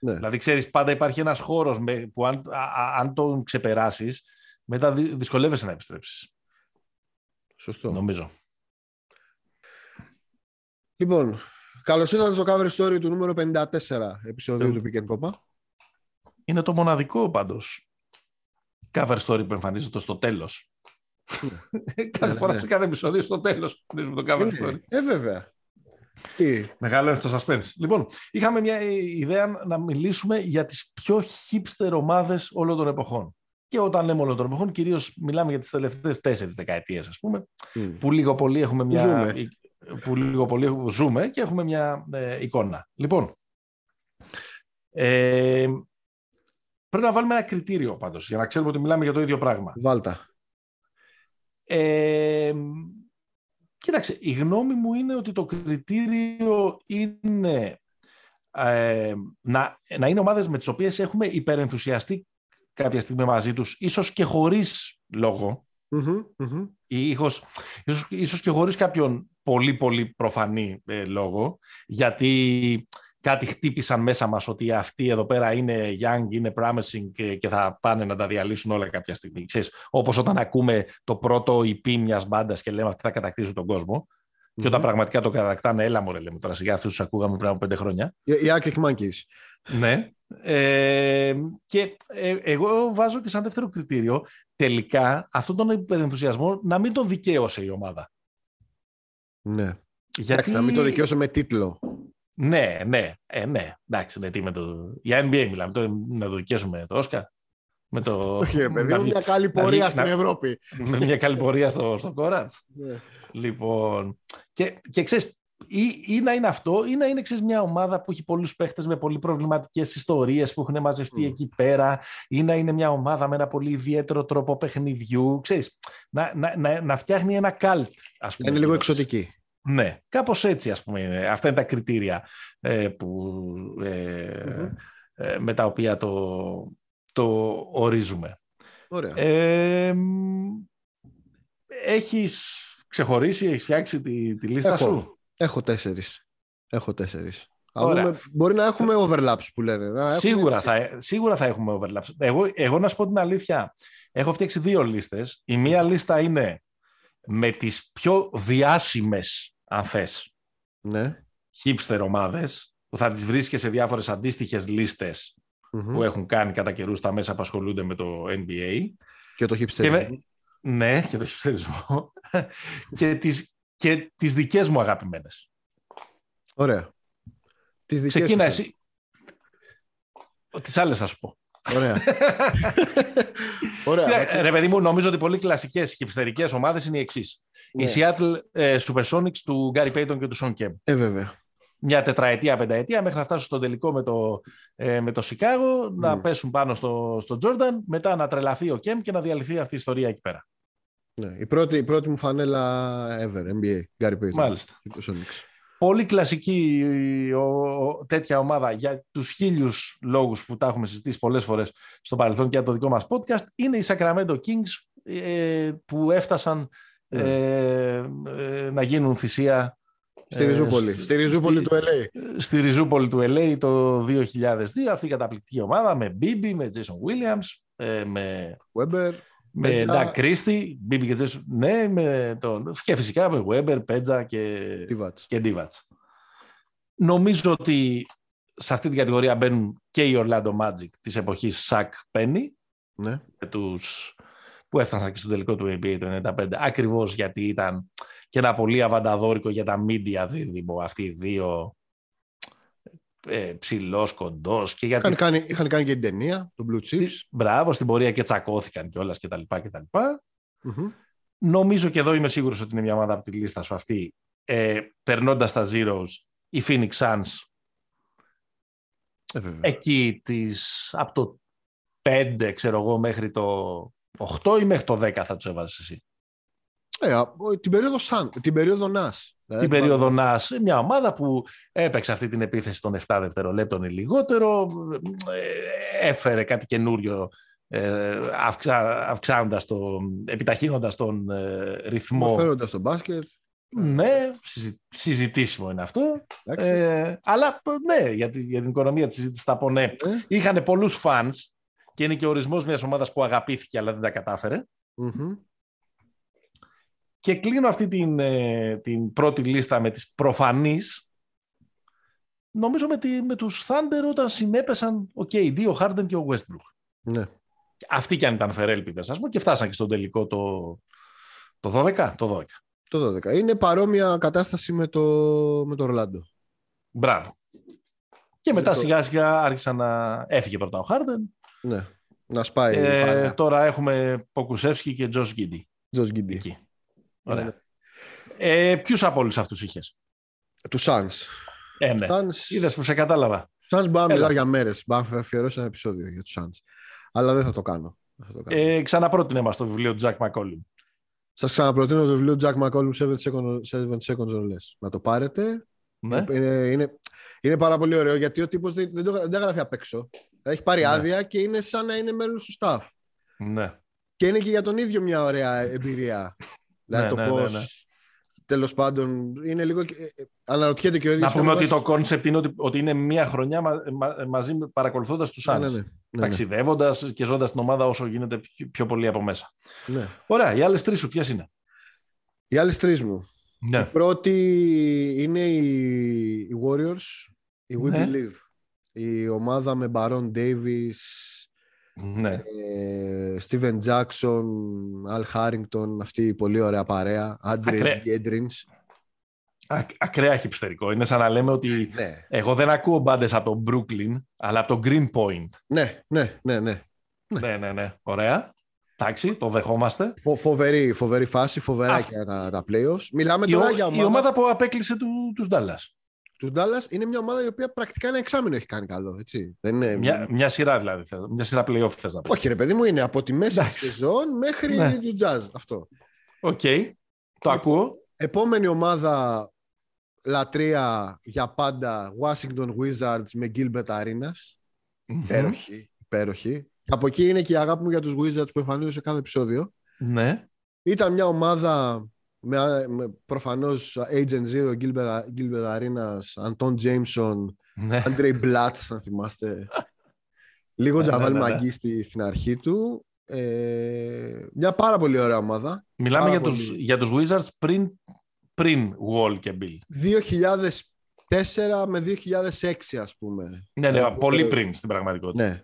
Ναι. Δηλαδή, ξέρεις, πάντα υπάρχει ένας χώρος που αν, α, αν τον ξεπεράσεις, μετά δυσκολεύεσαι να επιστρέψεις. Σωστό. Νομίζω. Λοιπόν, καλώς ήρθατε στο cover story του νούμερο πενήντα τέσσερα επεισοδίου ε, του Pick and Copa. Είναι το μοναδικό πάντως cover story που εμφανίζεται στο τέλος. Κάθε φορά ναι. σε κάθε επεισόδιο στο τέλος εμφανίζουμε το cover story. Ε, βέβαια. Τι? Μεγάλο είναι το suspense. Λοιπόν, είχαμε μια ιδέα να μιλήσουμε για τις πιο hipster ομάδες όλων των εποχών. Και όταν λέμε όλων των εποχών, κυρίως μιλάμε για τις τελευταίες τέσσερις δεκαετίες, ας πούμε, mm. που λίγο πολύ έχουμε μια. Ζούμε. Που λίγο πολύ ζούμε και έχουμε μια ε, εικόνα. Λοιπόν, ε, πρέπει να βάλουμε ένα κριτήριο πάντως, για να ξέρουμε ότι μιλάμε για το ίδιο πράγμα. Βάλτα. Ε, Κοίταξε, η γνώμη μου είναι ότι το κριτήριο είναι ε, να, να είναι ομάδες με τις οποίες έχουμε υπερενθουσιαστεί κάποια στιγμή μαζί τους, ίσως και χωρίς λόγο, mm-hmm, mm-hmm. ή ίσως, ίσως και χωρίς κάποιον πολύ πολύ προφανή ε, λόγο, γιατί κάτι χτύπησαν μέσα μας ότι αυτοί εδώ πέρα είναι young, είναι promising και, και θα πάνε να τα διαλύσουν όλα κάποια στιγμή. Ξέρεις, όπως όταν ακούμε το πρώτο ι πι μιας μπάντας και λέμε αυτοί θα κατακτήσουν τον κόσμο mm-hmm. και όταν πραγματικά το κατακτάνε, έλα μωρέ λέμε τώρα, σιγά αυτούς τους ακούγαμε πριν από πέντε χρόνια. Οι Arctic Monkeys. Ναι. Ε, και εγώ βάζω και σαν δεύτερο κριτήριο τελικά αυτόν τον υπερενθουσιασμό να μην τον δικαίωσε η ομάδα. Ναι. Γιατί... Να μην το δικαίωσε με τίτλο. Ναι, ναι, ε, ναι. Εντάξει, ναι, τι με το... για εν μπι έι μιλάμε, το... να το δικαιώσουμε το Όσκαρ. Με το... Όχι ρε παιδί, να... μια καλή πορεία να... στην Ευρώπη. Με μια καλή πορεία στο, στο Κόρατς. Ναι. Λοιπόν, και, και ξέρεις, ή, ή να είναι αυτό, ή να είναι ξέρεις, μια ομάδα που έχει πολλούς παίχτες με πολύ προβληματικές ιστορίες που έχουν μαζευτεί mm. εκεί πέρα, ή να είναι μια ομάδα με ένα πολύ ιδιαίτερο τρόπο παιχνιδιού, ξέρεις, να, να, να, να φτιάχνει ένα καλτ, ας πούμε. Είναι λίγο εξωτική. Ναι, κάπως έτσι ας πούμε είναι. Αυτά είναι τα κριτήρια ε, που, ε, mm-hmm. ε, με τα οποία το, το ορίζουμε. Ωραία. Ε, έχεις ξεχωρίσει, έχεις φτιάξει τη, τη λίστα έχω, σου. Έχω τέσσερις. Έχω τέσσερις. Δούμε, μπορεί να έχουμε overlaps που λένε. Να έχουμε σίγουρα, θα, σίγουρα θα έχουμε overlaps. Εγώ, εγώ να σου πω την αλήθεια. Έχω φτιάξει δύο λίστες. Η μία λίστα είναι... με τις πιο διάσημες, αν θες, ναι. hipster ομάδες, που θα τις βρεις και σε διάφορες αντίστοιχες λίστες mm-hmm. που έχουν κάνει κατά καιρούς τα μέσα που ασχολούνται με το εν μπι έι. Και το hipsterismo. Και... Ναι, και το hipsterismo. και, τις... και τις δικές μου αγαπημένες. Ωραία. Τις δικές Ξεκίνα σου. Εσύ... Τις άλλες θα σου πω. Ωραία. Ωραία, ρε, ρε παιδί μου, νομίζω ότι πολύ κλασικές χιπστερικές ομάδες είναι οι εξής. Ναι. Η Seattle ε, Supersonics του Γκάρι Πέιτον και του Σον Κεμ. Ε, βέβαια. Μια τετραετία, πενταετία, μέχρι να φτάσουν στον τελικό με το, ε, με το Σικάγο, mm. να πέσουν πάνω στο Τζόρνταν, μετά να τρελαθεί ο Κεμ και να διαλυθεί αυτή η ιστορία εκεί πέρα. Ναι, η, πρώτη, η πρώτη μου φανέλα ever, εν μπι έι, Γκάρι Πέιτον. Μάλιστα. Πολύ κλασική τέτοια ομάδα για τους χίλιους λόγους που τα έχουμε συζητήσει πολλές φορές στο παρελθόν και από το δικό μας podcast είναι οι Sacramento Kings ε, που έφτασαν yeah. ε, ε, να γίνουν θυσία στη Ριζούπολη, ε, στη, στη Ριζούπολη στη, του ελ έι. Στη Ριζούπολη του ελ έι το δύο χιλιάδες δύο, αυτή η καταπληκτική ομάδα με Μπίμπι, με Jason Williams, ε, με Weber, με Ντακ Κρίστη, Μπίμπι και Τζέσου, ναι, με τον... και φυσικά με Βέμπερ, Πέτζα και Ντίβατς. Νομίζω ότι σε αυτή την κατηγορία μπαίνουν και οι Orlando Magic της εποχής Σακ Πένι, ναι. τους... που έφτασαν και στο τελικό του εν μπι έι το ενενήντα πέντε, ακριβώς γιατί ήταν και ένα πολύ αβανταδόρικο για τα μίντια δίδυμο, αυτοί οι δύο ε, ψηλός, κοντός. Και γιατί... είχαν, κάνει, είχαν κάνει και την ταινία, το Blue Chips. Μπράβο, στην πορεία και τσακώθηκαν κιόλας κτλ. Mm-hmm. Νομίζω και εδώ είμαι σίγουρος ότι είναι μια ομάδα από τη λίστα σου αυτή. Ε, περνώντας τα Zeros, οι Phoenix Suns ε, εκεί τις, από το πέντε ξέρω εγώ μέχρι το οκτώ ή μέχρι το δέκα θα τους έβαζες εσύ? Ε, την περίοδο Σαν, την περίοδο Νας. Την περίοδο Νας, μια ομάδα που έπαιξε αυτή την επίθεση των επτά δευτερολέπτων ή λιγότερο, έφερε κάτι καινούριο αυξάνοντας το, επιταχύνοντας τον ρυθμό. Φέροντας τον μπάσκετ. Ναι, συζητήσιμο είναι αυτό. Ε, αλλά ναι, για την οικονομία της συζήτησης θα πω ναι. Είχανε πολλούς fans και είναι και ο ορισμός μιας ομάδας που αγαπήθηκε αλλά δεν τα κατάφερε. Mm-hmm. Και κλείνω αυτή την, την πρώτη λίστα με τις προφανείς. Νομίζω με, τη, με τους Thunder όταν συνέπεσαν ο κέι ντι, ο Harden και ο Westbrook. Ναι. Αυτοί κι αν ήταν φερέλπιδες, ας πούμε, και φτάσαν και στον τελικό το, το δώδεκα. Το δώδεκα. Το δώδεκα. Είναι παρόμοια κατάσταση με το, με το Orlando. Μπράβο. Και μετά το... σιγά σιγά άρχισαν να έφυγε πρώτα ο Harden. Ναι. Να σπάει. Ε, τώρα έχουμε Ποκουσεύσκι και Josh Giddey. Josh Giddey. Εκεί. Ωραία. Ναι. Ε, ποιους από όλους αυτούς είχες? Του Suns. Ε, ναι. Suns... Είδες που σε κατάλαβα. Suns μπα μιλάω για μέρες. Μπα αφιερώσει ένα επεισόδιο για τους Suns. Αλλά δεν θα το κάνω. Θα το κάνω. Ε, ξαναπρότεινε μας το βιβλίο του Jack McCollum. Σας ξαναπροτείνω το βιβλίο Jack McCollum seven seconds or Less. Να το πάρετε. Ναι. Είναι, είναι, είναι πάρα πολύ ωραίο γιατί ο τύπος δεν, δεν, το, δεν γράφει απ' έξω. Έχει πάρει ναι. άδεια και είναι σαν να είναι μέλος του staff. Ναι. Και είναι και για τον ίδιο μια ωραία εμπειρία. Δηλαδή ναι, το ναι, πώς, ναι, ναι. τέλος πάντων, είναι λίγο... Αναρωτιέται και ο ίδιος... Να πούμε ότι το κόνσεπτ είναι ότι, ότι είναι μία χρονιά μα, μα, μαζί παρακολουθώντας τους άλλους. Ναι, ναι, ναι, ταξιδεύοντας ναι. και ζώντας την ομάδα όσο γίνεται πιο, πιο πολύ από μέσα. Ναι. Ωραία, οι άλλες τρεις σου ποιες είναι? Οι άλλες τρεις μου. Ναι. Η πρώτη είναι οι Warriors, η We ναι. Believe. Η ομάδα με Baron Davis... Ναι. Στίβεν Τζάκσον, Αλ Χάρινγκτον, αυτή η πολύ ωραία παρέα. Άντρες Γκέντρινς. Ακραία χιπστερικό. Είναι σαν να λέμε ότι ναι. εγώ δεν ακούω μπάντες από τον Brooklyn, αλλά από τον Greenpoint. Ναι, ναι, ναι. Ναι, ναι, ναι. ναι. Ωραία. Εντάξει, το δεχόμαστε. Φο, φοβερή, φοβερή φάση, φοβερά Αυτή... και τα, τα playoffs. Μιλάμε η, τώρα για ομάδα. Η ομάδα που απέκλεισε του, τους Dallas. Τους Dallas είναι μια ομάδα η οποία πρακτικά ένα εξάμηνο έχει κάνει καλό. Έτσι. Δεν είναι... μια, μια σειρά δηλαδή. Μια σειρά playoff θες να πει. Όχι, ρε παιδί μου, είναι από τη μέση τη σεζόν μέχρι ναι. του Jazz. Αυτό. Οκ. Okay. Το ακούω. Επόμενη ομάδα λατρεία για πάντα. Washington Wizards με Gilbert Arenas. Mm-hmm. Υπέροχη. Υπέροχη. Από εκεί είναι και η αγάπη μου για τους Wizards που εμφανίζονται σε κάθε επεισόδιο. Ναι. Ήταν μια ομάδα. Με, με προφανώς Agent Zero, Gilbert, Gilbert Arenas, Anton Jameson, ναι. Andre Blatz, αν θυμάστε. Λίγο Τζαβάλ ναι, ναι, ναι. Μαγκί στη, στην αρχή του. Ε, μια πάρα πολύ ωραία ομάδα. Μιλάμε για, πολύ... τους, για τους Wizards πριν, πριν Wall και Bill. δύο χιλιάδες τέσσερα με δύο χιλιάδες έξι ας πούμε. Ναι, ναι, που, πολύ πριν στην πραγματικότητα. Ναι.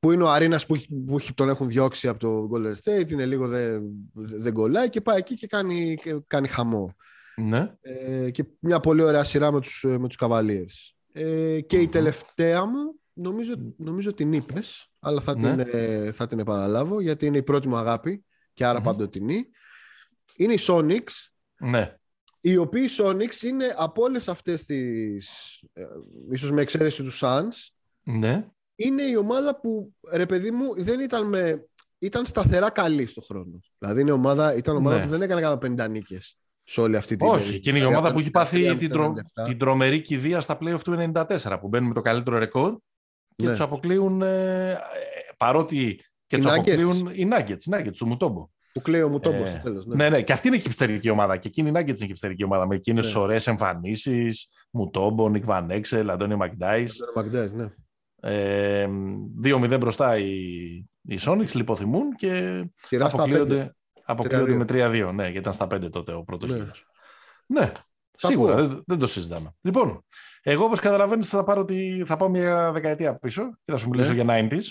Που είναι ο Αρίνας που, που τον έχουν διώξει από το Golden State, είναι λίγο δεν δε κολλάει και πάει εκεί και κάνει, κάνει χαμό. Ναι. Ε, και μια πολύ ωραία σειρά με τους, με τους Cavaliers. Ε, και mm-hmm. η τελευταία μου, νομίζω, νομίζω την είπες, αλλά θα, ναι. την, θα την επαναλάβω, γιατί είναι η πρώτη μου αγάπη και άρα mm-hmm. παντοτινή. Είναι οι Sonics, ναι. οι οποίοι οι Sonics είναι από όλες αυτές τις, ε, ίσως με εξαίρεση του Suns, ναι. είναι η ομάδα που, ρε παιδί μου, δεν ήταν, με... ήταν σταθερά καλή στον χρόνο. Δηλαδή είναι ομάδα, ήταν ομάδα ναι. που δεν έκανε κατά πενήντα νίκες σε όλη αυτή την... Όχι, και είναι η ομάδα που έχει πάθει την, τρο... την τρομερή κηδεία στα play-off του ενενήντα τέσσερα, που μπαίνουν με το καλύτερο ρεκόρ και ναι. τους αποκλείουν, ε, παρότι και τους αποκλείουν οι Nuggets, οι Nuggets του Μουτόμπο. Που κλαίει ο Μουτόμπο ε, στο τέλος. Ναι. ναι, ναι, και αυτή είναι η χιπστερική ομάδα. Και εκείνη η Nuggets είναι η χιπστερική ομάδα. Με εκείνες ναι. τις ωραίες εμφανίσεις, Μουτόμπο, Νικ Βαν Έξελ, Αντώνιο Μακντάις. Ναι. Ε, δύο μηδέν μπροστά οι, οι Sonics λιποθυμούν και αποκλείονται, αποκλείονται με τρία δύο. Ναι, γιατί ήταν στα πέντε τότε ο πρώτος ναι. γύρος. Ναι, στα σίγουρα, δεν, δεν το συζητάμε. Λοιπόν, εγώ όπως καταλαβαίνεις θα, πάρω τη, θα πάω μια δεκαετία πίσω και θα σου μιλήσω ναι. για ενενήντα.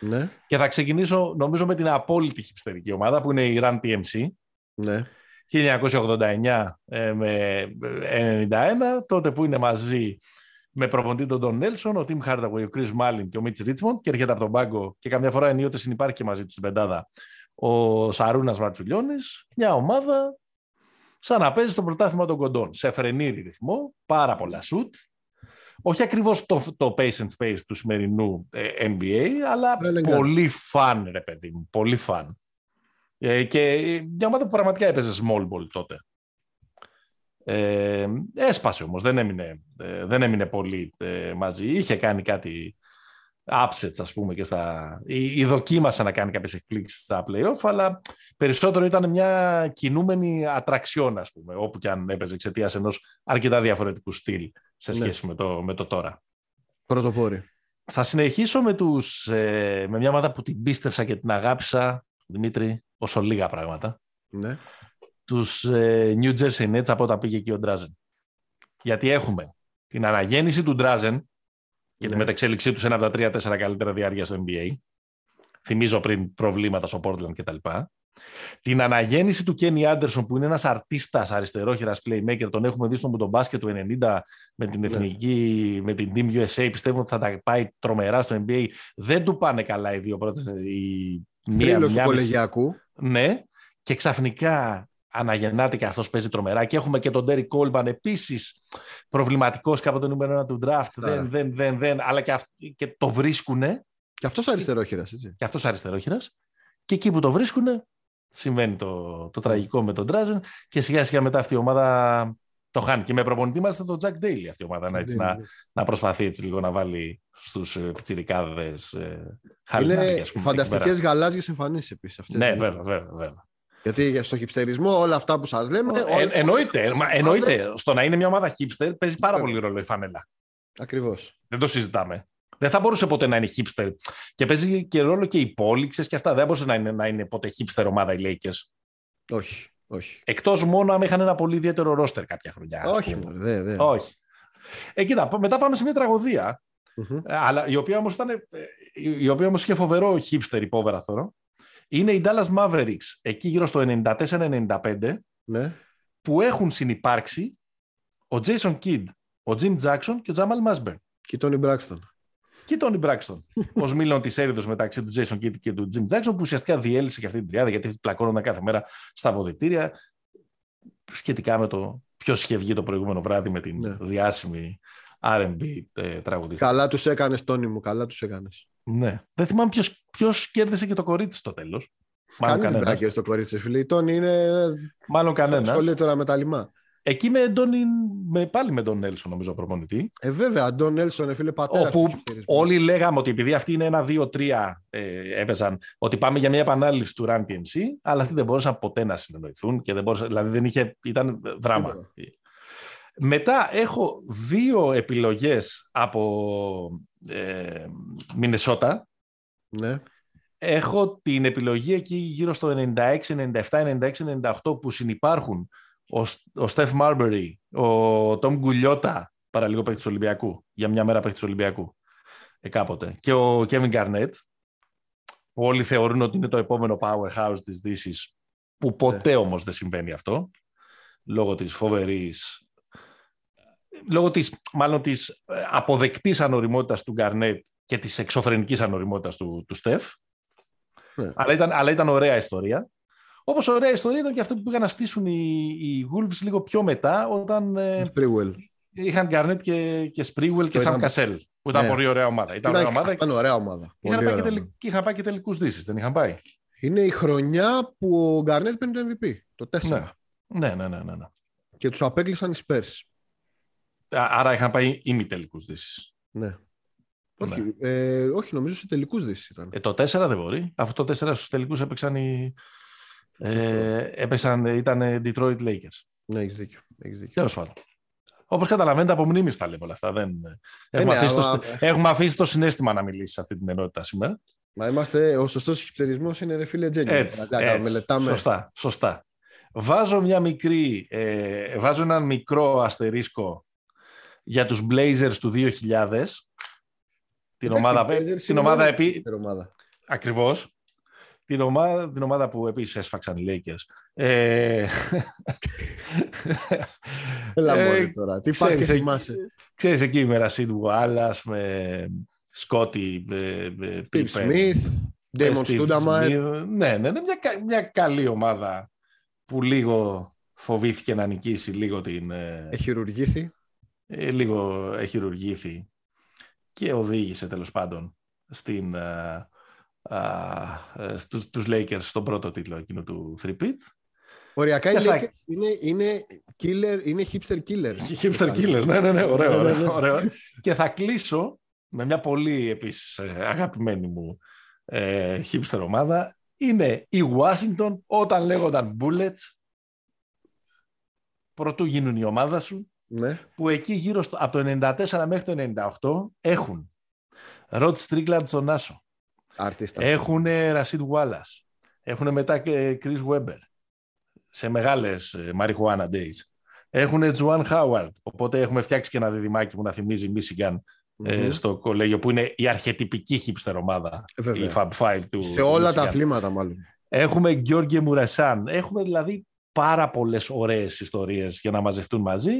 Ναι. Και θα ξεκινήσω νομίζω με την απόλυτη χιπστερική ομάδα που είναι η Run τι εμ σι. Ναι. χίλια εννιακόσια ογδόντα εννιά ε, με ενενήντα ένα, τότε που είναι μαζί... με προπονητή τον Τον Νέλσον, ο Τιμ Χάρνταγουεϊ, ο Κρις Μάλιν και ο Μίτς Ρίτσμοντ, και έρχεται από τον πάγκο και καμιά φορά ενίοτε συνυπάρχει και μαζί του στην πεντάδα ο Σαρούνας Μαρτσουλιώνης. Μια ομάδα σαν να παίζει στο πρωτάθλημα των κοντών. Σε φρενήρι ρυθμό, πάρα πολλά σουτ. όχι ακριβώς το, το pace and space του σημερινού ε, N B A, αλλά Λελεγγά. πολύ φαν, ρε παιδί μου, πολύ φαν. Ε, και μια ομάδα που πραγματικά έπαιζε small ball τότε. Ε, έσπασε όμως, δεν έμεινε, ε, δεν έμεινε πολύ ε, μαζί. Είχε κάνει κάτι upsets, ας πούμε, και στα... ή, ή δοκίμασε να κάνει κάποιες εκπλήξεις στα play-off, αλλά περισσότερο ήταν μια κινούμενη ατραξιόν, ας πούμε, όπου και αν έπαιζε, εξαιτίας ενός αρκετά διαφορετικού στυλ σε σχέση ναι. με, το, με το τώρα. Πρωτοπόροι. Θα συνεχίσω με, τους, ε, με μια ομάδα που την πίστευσα και την αγάπησα, Δημήτρη, όσο λίγα πράγματα. Ναι. Τους ε, New Jersey Nets από όταν πήγε εκεί ο Ντράζεν. Γιατί έχουμε την αναγέννηση του Ντράζεν και ναι. τη μεταξέλιξή του σε ένα από τα τρία-τέσσερα καλύτερα διάρκεια στο N B A. Θυμίζω πριν προβλήματα στο Portland κτλ. Την αναγέννηση του Kenny Anderson, που είναι ένας αρτίστας, αριστερόχειρας playmaker. Τον έχουμε δει στον μπάσκετ του ενενήντα με την εθνική, ναι. με την Team γιου ες έι. Πιστεύω ότι θα τα πάει τρομερά στο N B A. Δεν του πάνε καλά οι δύο πρώτες. Η... Θρύλος του κολεγιακού. Ναι, και ξαφνικά αναγεννάται και αυτός, παίζει τρομερά. Και έχουμε και τον Ντέρι Κόλμπαν, επίσης προβληματικός, κάποτε νούμερο ένα του draft. Δεν, δεν, δεν, δεν. Αλλά και, αυ... και το βρίσκουνε. Και αυτός αριστερόχειρας, έτσι. Και αυτός αριστερόχειρας. Και εκεί που το βρίσκουνε, συμβαίνει το, το τραγικό με τον Ντράζεν. Και σιγά σιγά μετά αυτή η ομάδα το χάνει. Και με προπονητή μάλιστα τον Τζακ Ντέιλι αυτή η ομάδα. Να, έτσι, να, να προσπαθεί έτσι λίγο να βάλει στους πιτσιρικάδες χαλινάδες. Είναι φανταστικές γαλάζιες εμφανίσεις επίσης. Ναι, βέβαια, βέβαια, βέβαια. Γιατί στο χιπστερισμό όλα αυτά που σας λέμε... Ε, εννοείται, εννοείται. Στο να είναι μια ομάδα χιπστερ παίζει πάρα πολύ ρόλο η φανέλα. Ακριβώς. Δεν το συζητάμε. Δεν θα μπορούσε ποτέ να είναι χιπστερ. Και παίζει και ρόλο και οι πόλη, ξέρεις, και αυτά. Δεν μπορούσε να είναι, να είναι ποτέ χιπστερ ομάδα οι Lakers. Όχι, όχι. Εκτός μόνο αν είχαν ένα πολύ ιδιαίτερο ρόστερ κάποια χρονιά. Όχι, δε, δε. όχι. Ε, κοίτα, μετά πάμε σε μια τραγωδία, mm-hmm. αλλά, η οποία όμως ήταν, η οποία όμως είχε φοβερό χιπστερ υπόβερα, θεωρώ. Είναι οι Dallas Mavericks, εκεί γύρω στο ενενήντα τέσσερα ενενήντα πέντε, ναι. που έχουν συνυπάρξει ο Jason Kidd, ο Jim Jackson και ο Jamal Masburn. Και τον Braxton. Και τον Braxton. Ως μήλων της έρηδος μεταξύ του Jason Kidd και του Jim Jackson, που ουσιαστικά διέλυσε και αυτή την τριάδα, γιατί πλακώνονταν κάθε μέρα στα βοδυτήρια, σχετικά με το ποιος είχε βγει το προηγούμενο βράδυ με την ναι. διάσημη αρ εν μπι ε, τραγουδίστρια. Καλά τους έκανες, Τόνι μου, καλά τους έκανες. Ναι. Δεν θυμάμαι ποιος, ποιος κέρδισε και το κορίτσι στο τέλος. Μάλλον κανένας. Κανείς δεν το κορίτσι, φίλοι. Τόνι είναι... Μάλλον κανένας. Σχολύτερα με τα λιμά. Εκεί με, Ντόνι, με πάλι με τον Νέλσον, νομίζω, προπονητή. Ε, βέβαια, τον Νέλσον, φίλε, πατέρα. Όπου όλοι λέγαμε ότι επειδή αυτοί είναι ένα δύο τρία ε, έπαιζαν, ότι πάμε για μια επανάληψη του Run τι εμ σι, αλλά αυτοί δεν μπορούσαν ποτέ να συνεννοηθούν και δεν μπορούσαν, δηλαδή δεν είχε, ήταν δράμα. Βέβαια. Μετά έχω δύο επιλογές από ε, Μινεσότα. Ναι. Έχω την επιλογή εκεί γύρω στο ενενήντα έξι ενενήντα επτά ενενήντα έξι ενενήντα οκτώ που συνυπάρχουν ο Στεφ Μάρμπερι, ο Τόμ Γκουλιώτα, παραλίγο παίκτης του Ολυμπιακού, για μια μέρα παίκτης του Ολυμπιακού ε, κάποτε, και ο Κέβιν Γκαρνέτ, που όλοι θεωρούν ότι είναι το επόμενο powerhouse της Δύσης, που ποτέ ναι. όμως δεν συμβαίνει αυτό, λόγω της φοβερής... Λόγω της, μάλλον της αποδεκτής ανοριμότητας του Γκαρνέτ και της εξωφρενικής ανοριμότητας του, του Στεφ. Yeah. Αλλά, ήταν, αλλά ήταν ωραία ιστορία. Όπως ωραία ιστορία ήταν και αυτό που πήγαν να στήσουν οι, οι Wolves λίγο πιο μετά, όταν Sprewell. Είχαν Γκαρνέτ και, και Sprewell και Σαν Κασέλ, που ήταν yeah. πολύ ωραία ομάδα. Ήταν, ήταν, ομάδα. ήταν ωραία ομάδα. Είχαν, πάει, ωραία. Και τελικ, είχαν πάει και τελικούς δύσεις, δεν είχαν πάει. Είναι η χρονιά που ο Γκαρνέτ παίρνει το εμ βι πι, το τέσσερα. Ναι, ναι, ναι. ναι, ναι, ναι. Και τους απέκλεισαν οι Spurs. Άρα είχαν πάει ημιτελικούς δύσεις. Ναι. Όχι, ναι. Ε, όχι, νομίζω σε τελικούς δύσεις ήταν. Ε, το τέσσερα δεν μπορεί. Αυτό το τέσσερα στους τελικούς έπαιξαν οι... Ε, έπαιξαν, ήταν Detroit Lakers. Ναι, έχεις δίκιο. Έχεις δίκιο. Τέλος πάντων. Όπως καταλαβαίνετε, από μνήμης τα λέμε όλα αυτά. Δεν... Ε, έχουμε, ναι, αφήσει αλλά... το... έχουμε αφήσει το συναίσθημα να μιλήσει σε αυτή την ενότητα σήμερα. Μα είμαστε... Ο σωστός χιπστερισμός είναι, ρε φίλε, τζένιο. Έτσι, έτσι. Σωστά, σωστά. Βάζω, μια μικρή, ε, βάζω έναν μικρό αστερίσκο για τους Blazers του δύο χιλιάδες. Εντάξει, την ομάδα, την ομάδα επί... ομάδα. Ακριβώς. Την ομάδα, την ομάδα που επίσης έσφαξαν οι Lakers. Ε... Έλα μόλι τώρα. Τι πας και θυμάσαι. Ξέρεις εκεί η Μερασίν Γουάλλας με Σκότι Πιπ Σμιθ, Ντέιμον Στούνταμαϊρ. Ναι, ναι, ναι, μια, μια καλή ομάδα που λίγο φοβήθηκε να νικήσει, λίγο την... Έχει χειρουργήθει. ε, λίγο εχειρουργήθη και οδήγησε τέλος πάντων στην, α, α, στους, τους Lakers στον πρώτο τίτλο εκείνο του three-peat. Οριακά οι Lakers θα... είναι, είναι, killer, είναι hipster killers. Hipster killers, ναι, ναι, ναι, ωραίο, ωραίο, ωραίο. Και θα κλείσω με μια πολύ επίσης αγαπημένη μου ε, hipster ομάδα. Είναι η Washington όταν λέγονταν Bullets, πρωτού γίνουν η ομάδα σου, ναι. Που εκεί γύρω στο, από το ενενήντα τέσσερα μέχρι το ενενήντα οκτώ έχουν Rod Strickland στον Άσο, έχουν Rashid Wallace, έχουν μετά Chris Webber σε μεγάλες Marijuana Days, έχουν Juwan Howard, οπότε έχουμε φτιάξει και ένα διδυμάκι που να θυμίζει Michigan. Mm-hmm. Στο κολέγιο που είναι η αρχετυπική hipster ομάδα, βέβαια. Η Fab Five του σε όλα Michigan. Τα αθλήματα μάλλον. Έχουμε Γιώργη Μουρασάν, έχουμε δηλαδή πάρα πολλές ωραίες ιστορίες για να μαζευτούν μαζί.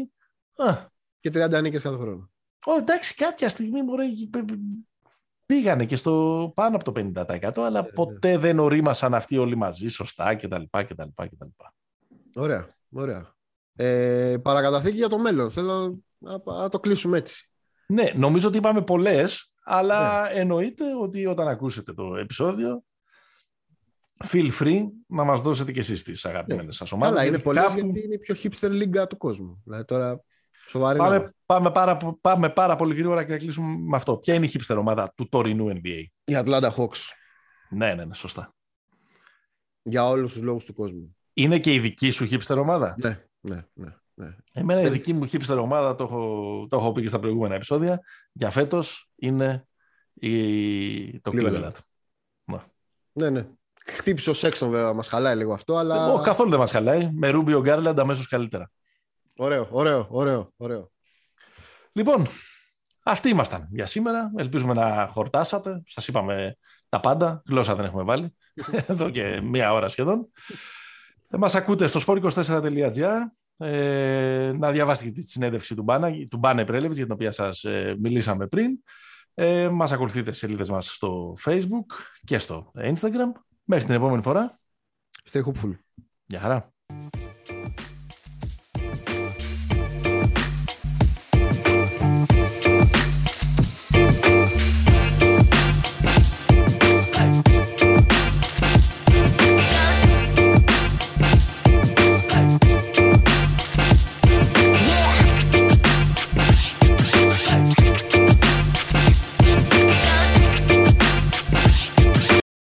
Α. Και τριάντα νίκες κάθε χρόνο. Ω, εντάξει, κάποια στιγμή μωρέ, πήγανε και στο πάνω από το πενήντα τοις εκατό αλλά ε, ποτέ ε. δεν ορίμασαν αυτοί όλοι μαζί σωστά κτλ. Ωραία, ωραία. Ε, παρακαταθήκη για το μέλλον, θέλω να, να το κλείσουμε έτσι. Ναι, νομίζω ότι είπαμε πολλές, αλλά ναι. Εννοείται ότι όταν ακούσετε το επεισόδιο, feel free να μας δώσετε και εσείς τις αγαπημένες ναι. σας ομάδες. Αλλά είναι πολλές κάπου... γιατί είναι η πιο hipster λίγκα του κόσμου. Δηλαδή τώρα σοβαρή πάμε, να... πάμε, πάρα, πάμε πάρα πολύ γρήγορα και να κλείσουμε με αυτό. Ποια είναι η hipster ομάδα του τωρινού N B A? Η Atlanta Hawks. Ναι, ναι, ναι, σωστά. Για όλους τους λόγους του κόσμου. Είναι και η δική σου hipster ομάδα? Ναι, ναι, ναι. Ναι. Εμένα η δική μου hipster ομάδα, το έχω, το έχω πει και στα προηγούμενα επεισόδια, για φέτος είναι η... το Cleveland. Ναι. ναι, ναι. Χτύπησε ο Sexton βέβαια, μας χαλάει λίγο αυτό, αλλά... Ο, καθόλου δεν μας χαλάει. Με Rubio Garland αμέσως καλύτερα. Ωραίο, ωραίο, ωραίο, ωραίο. Λοιπόν, αυτοί ήμασταν για σήμερα. Ελπίζουμε να χορτάσατε. Σας είπαμε τα πάντα. Γλώσσα δεν έχουμε βάλει. Εδώ και μία ώρα σχεδόν. Μας ακούτε στο σπορ είκοσι τέσσερα τελεία τζι άρ. Ε, να διαβάσετε τη συνέντευξη του Μπάνα, του Μπάνα Πρέλεβιτς, για την οποία σας ε, μιλήσαμε πριν. Ε, μας ακολουθείτε στις σελίδες μας στο Facebook και στο Instagram. Μέχρι την επόμενη φορά. Stay hopeful. Γεια χαρά.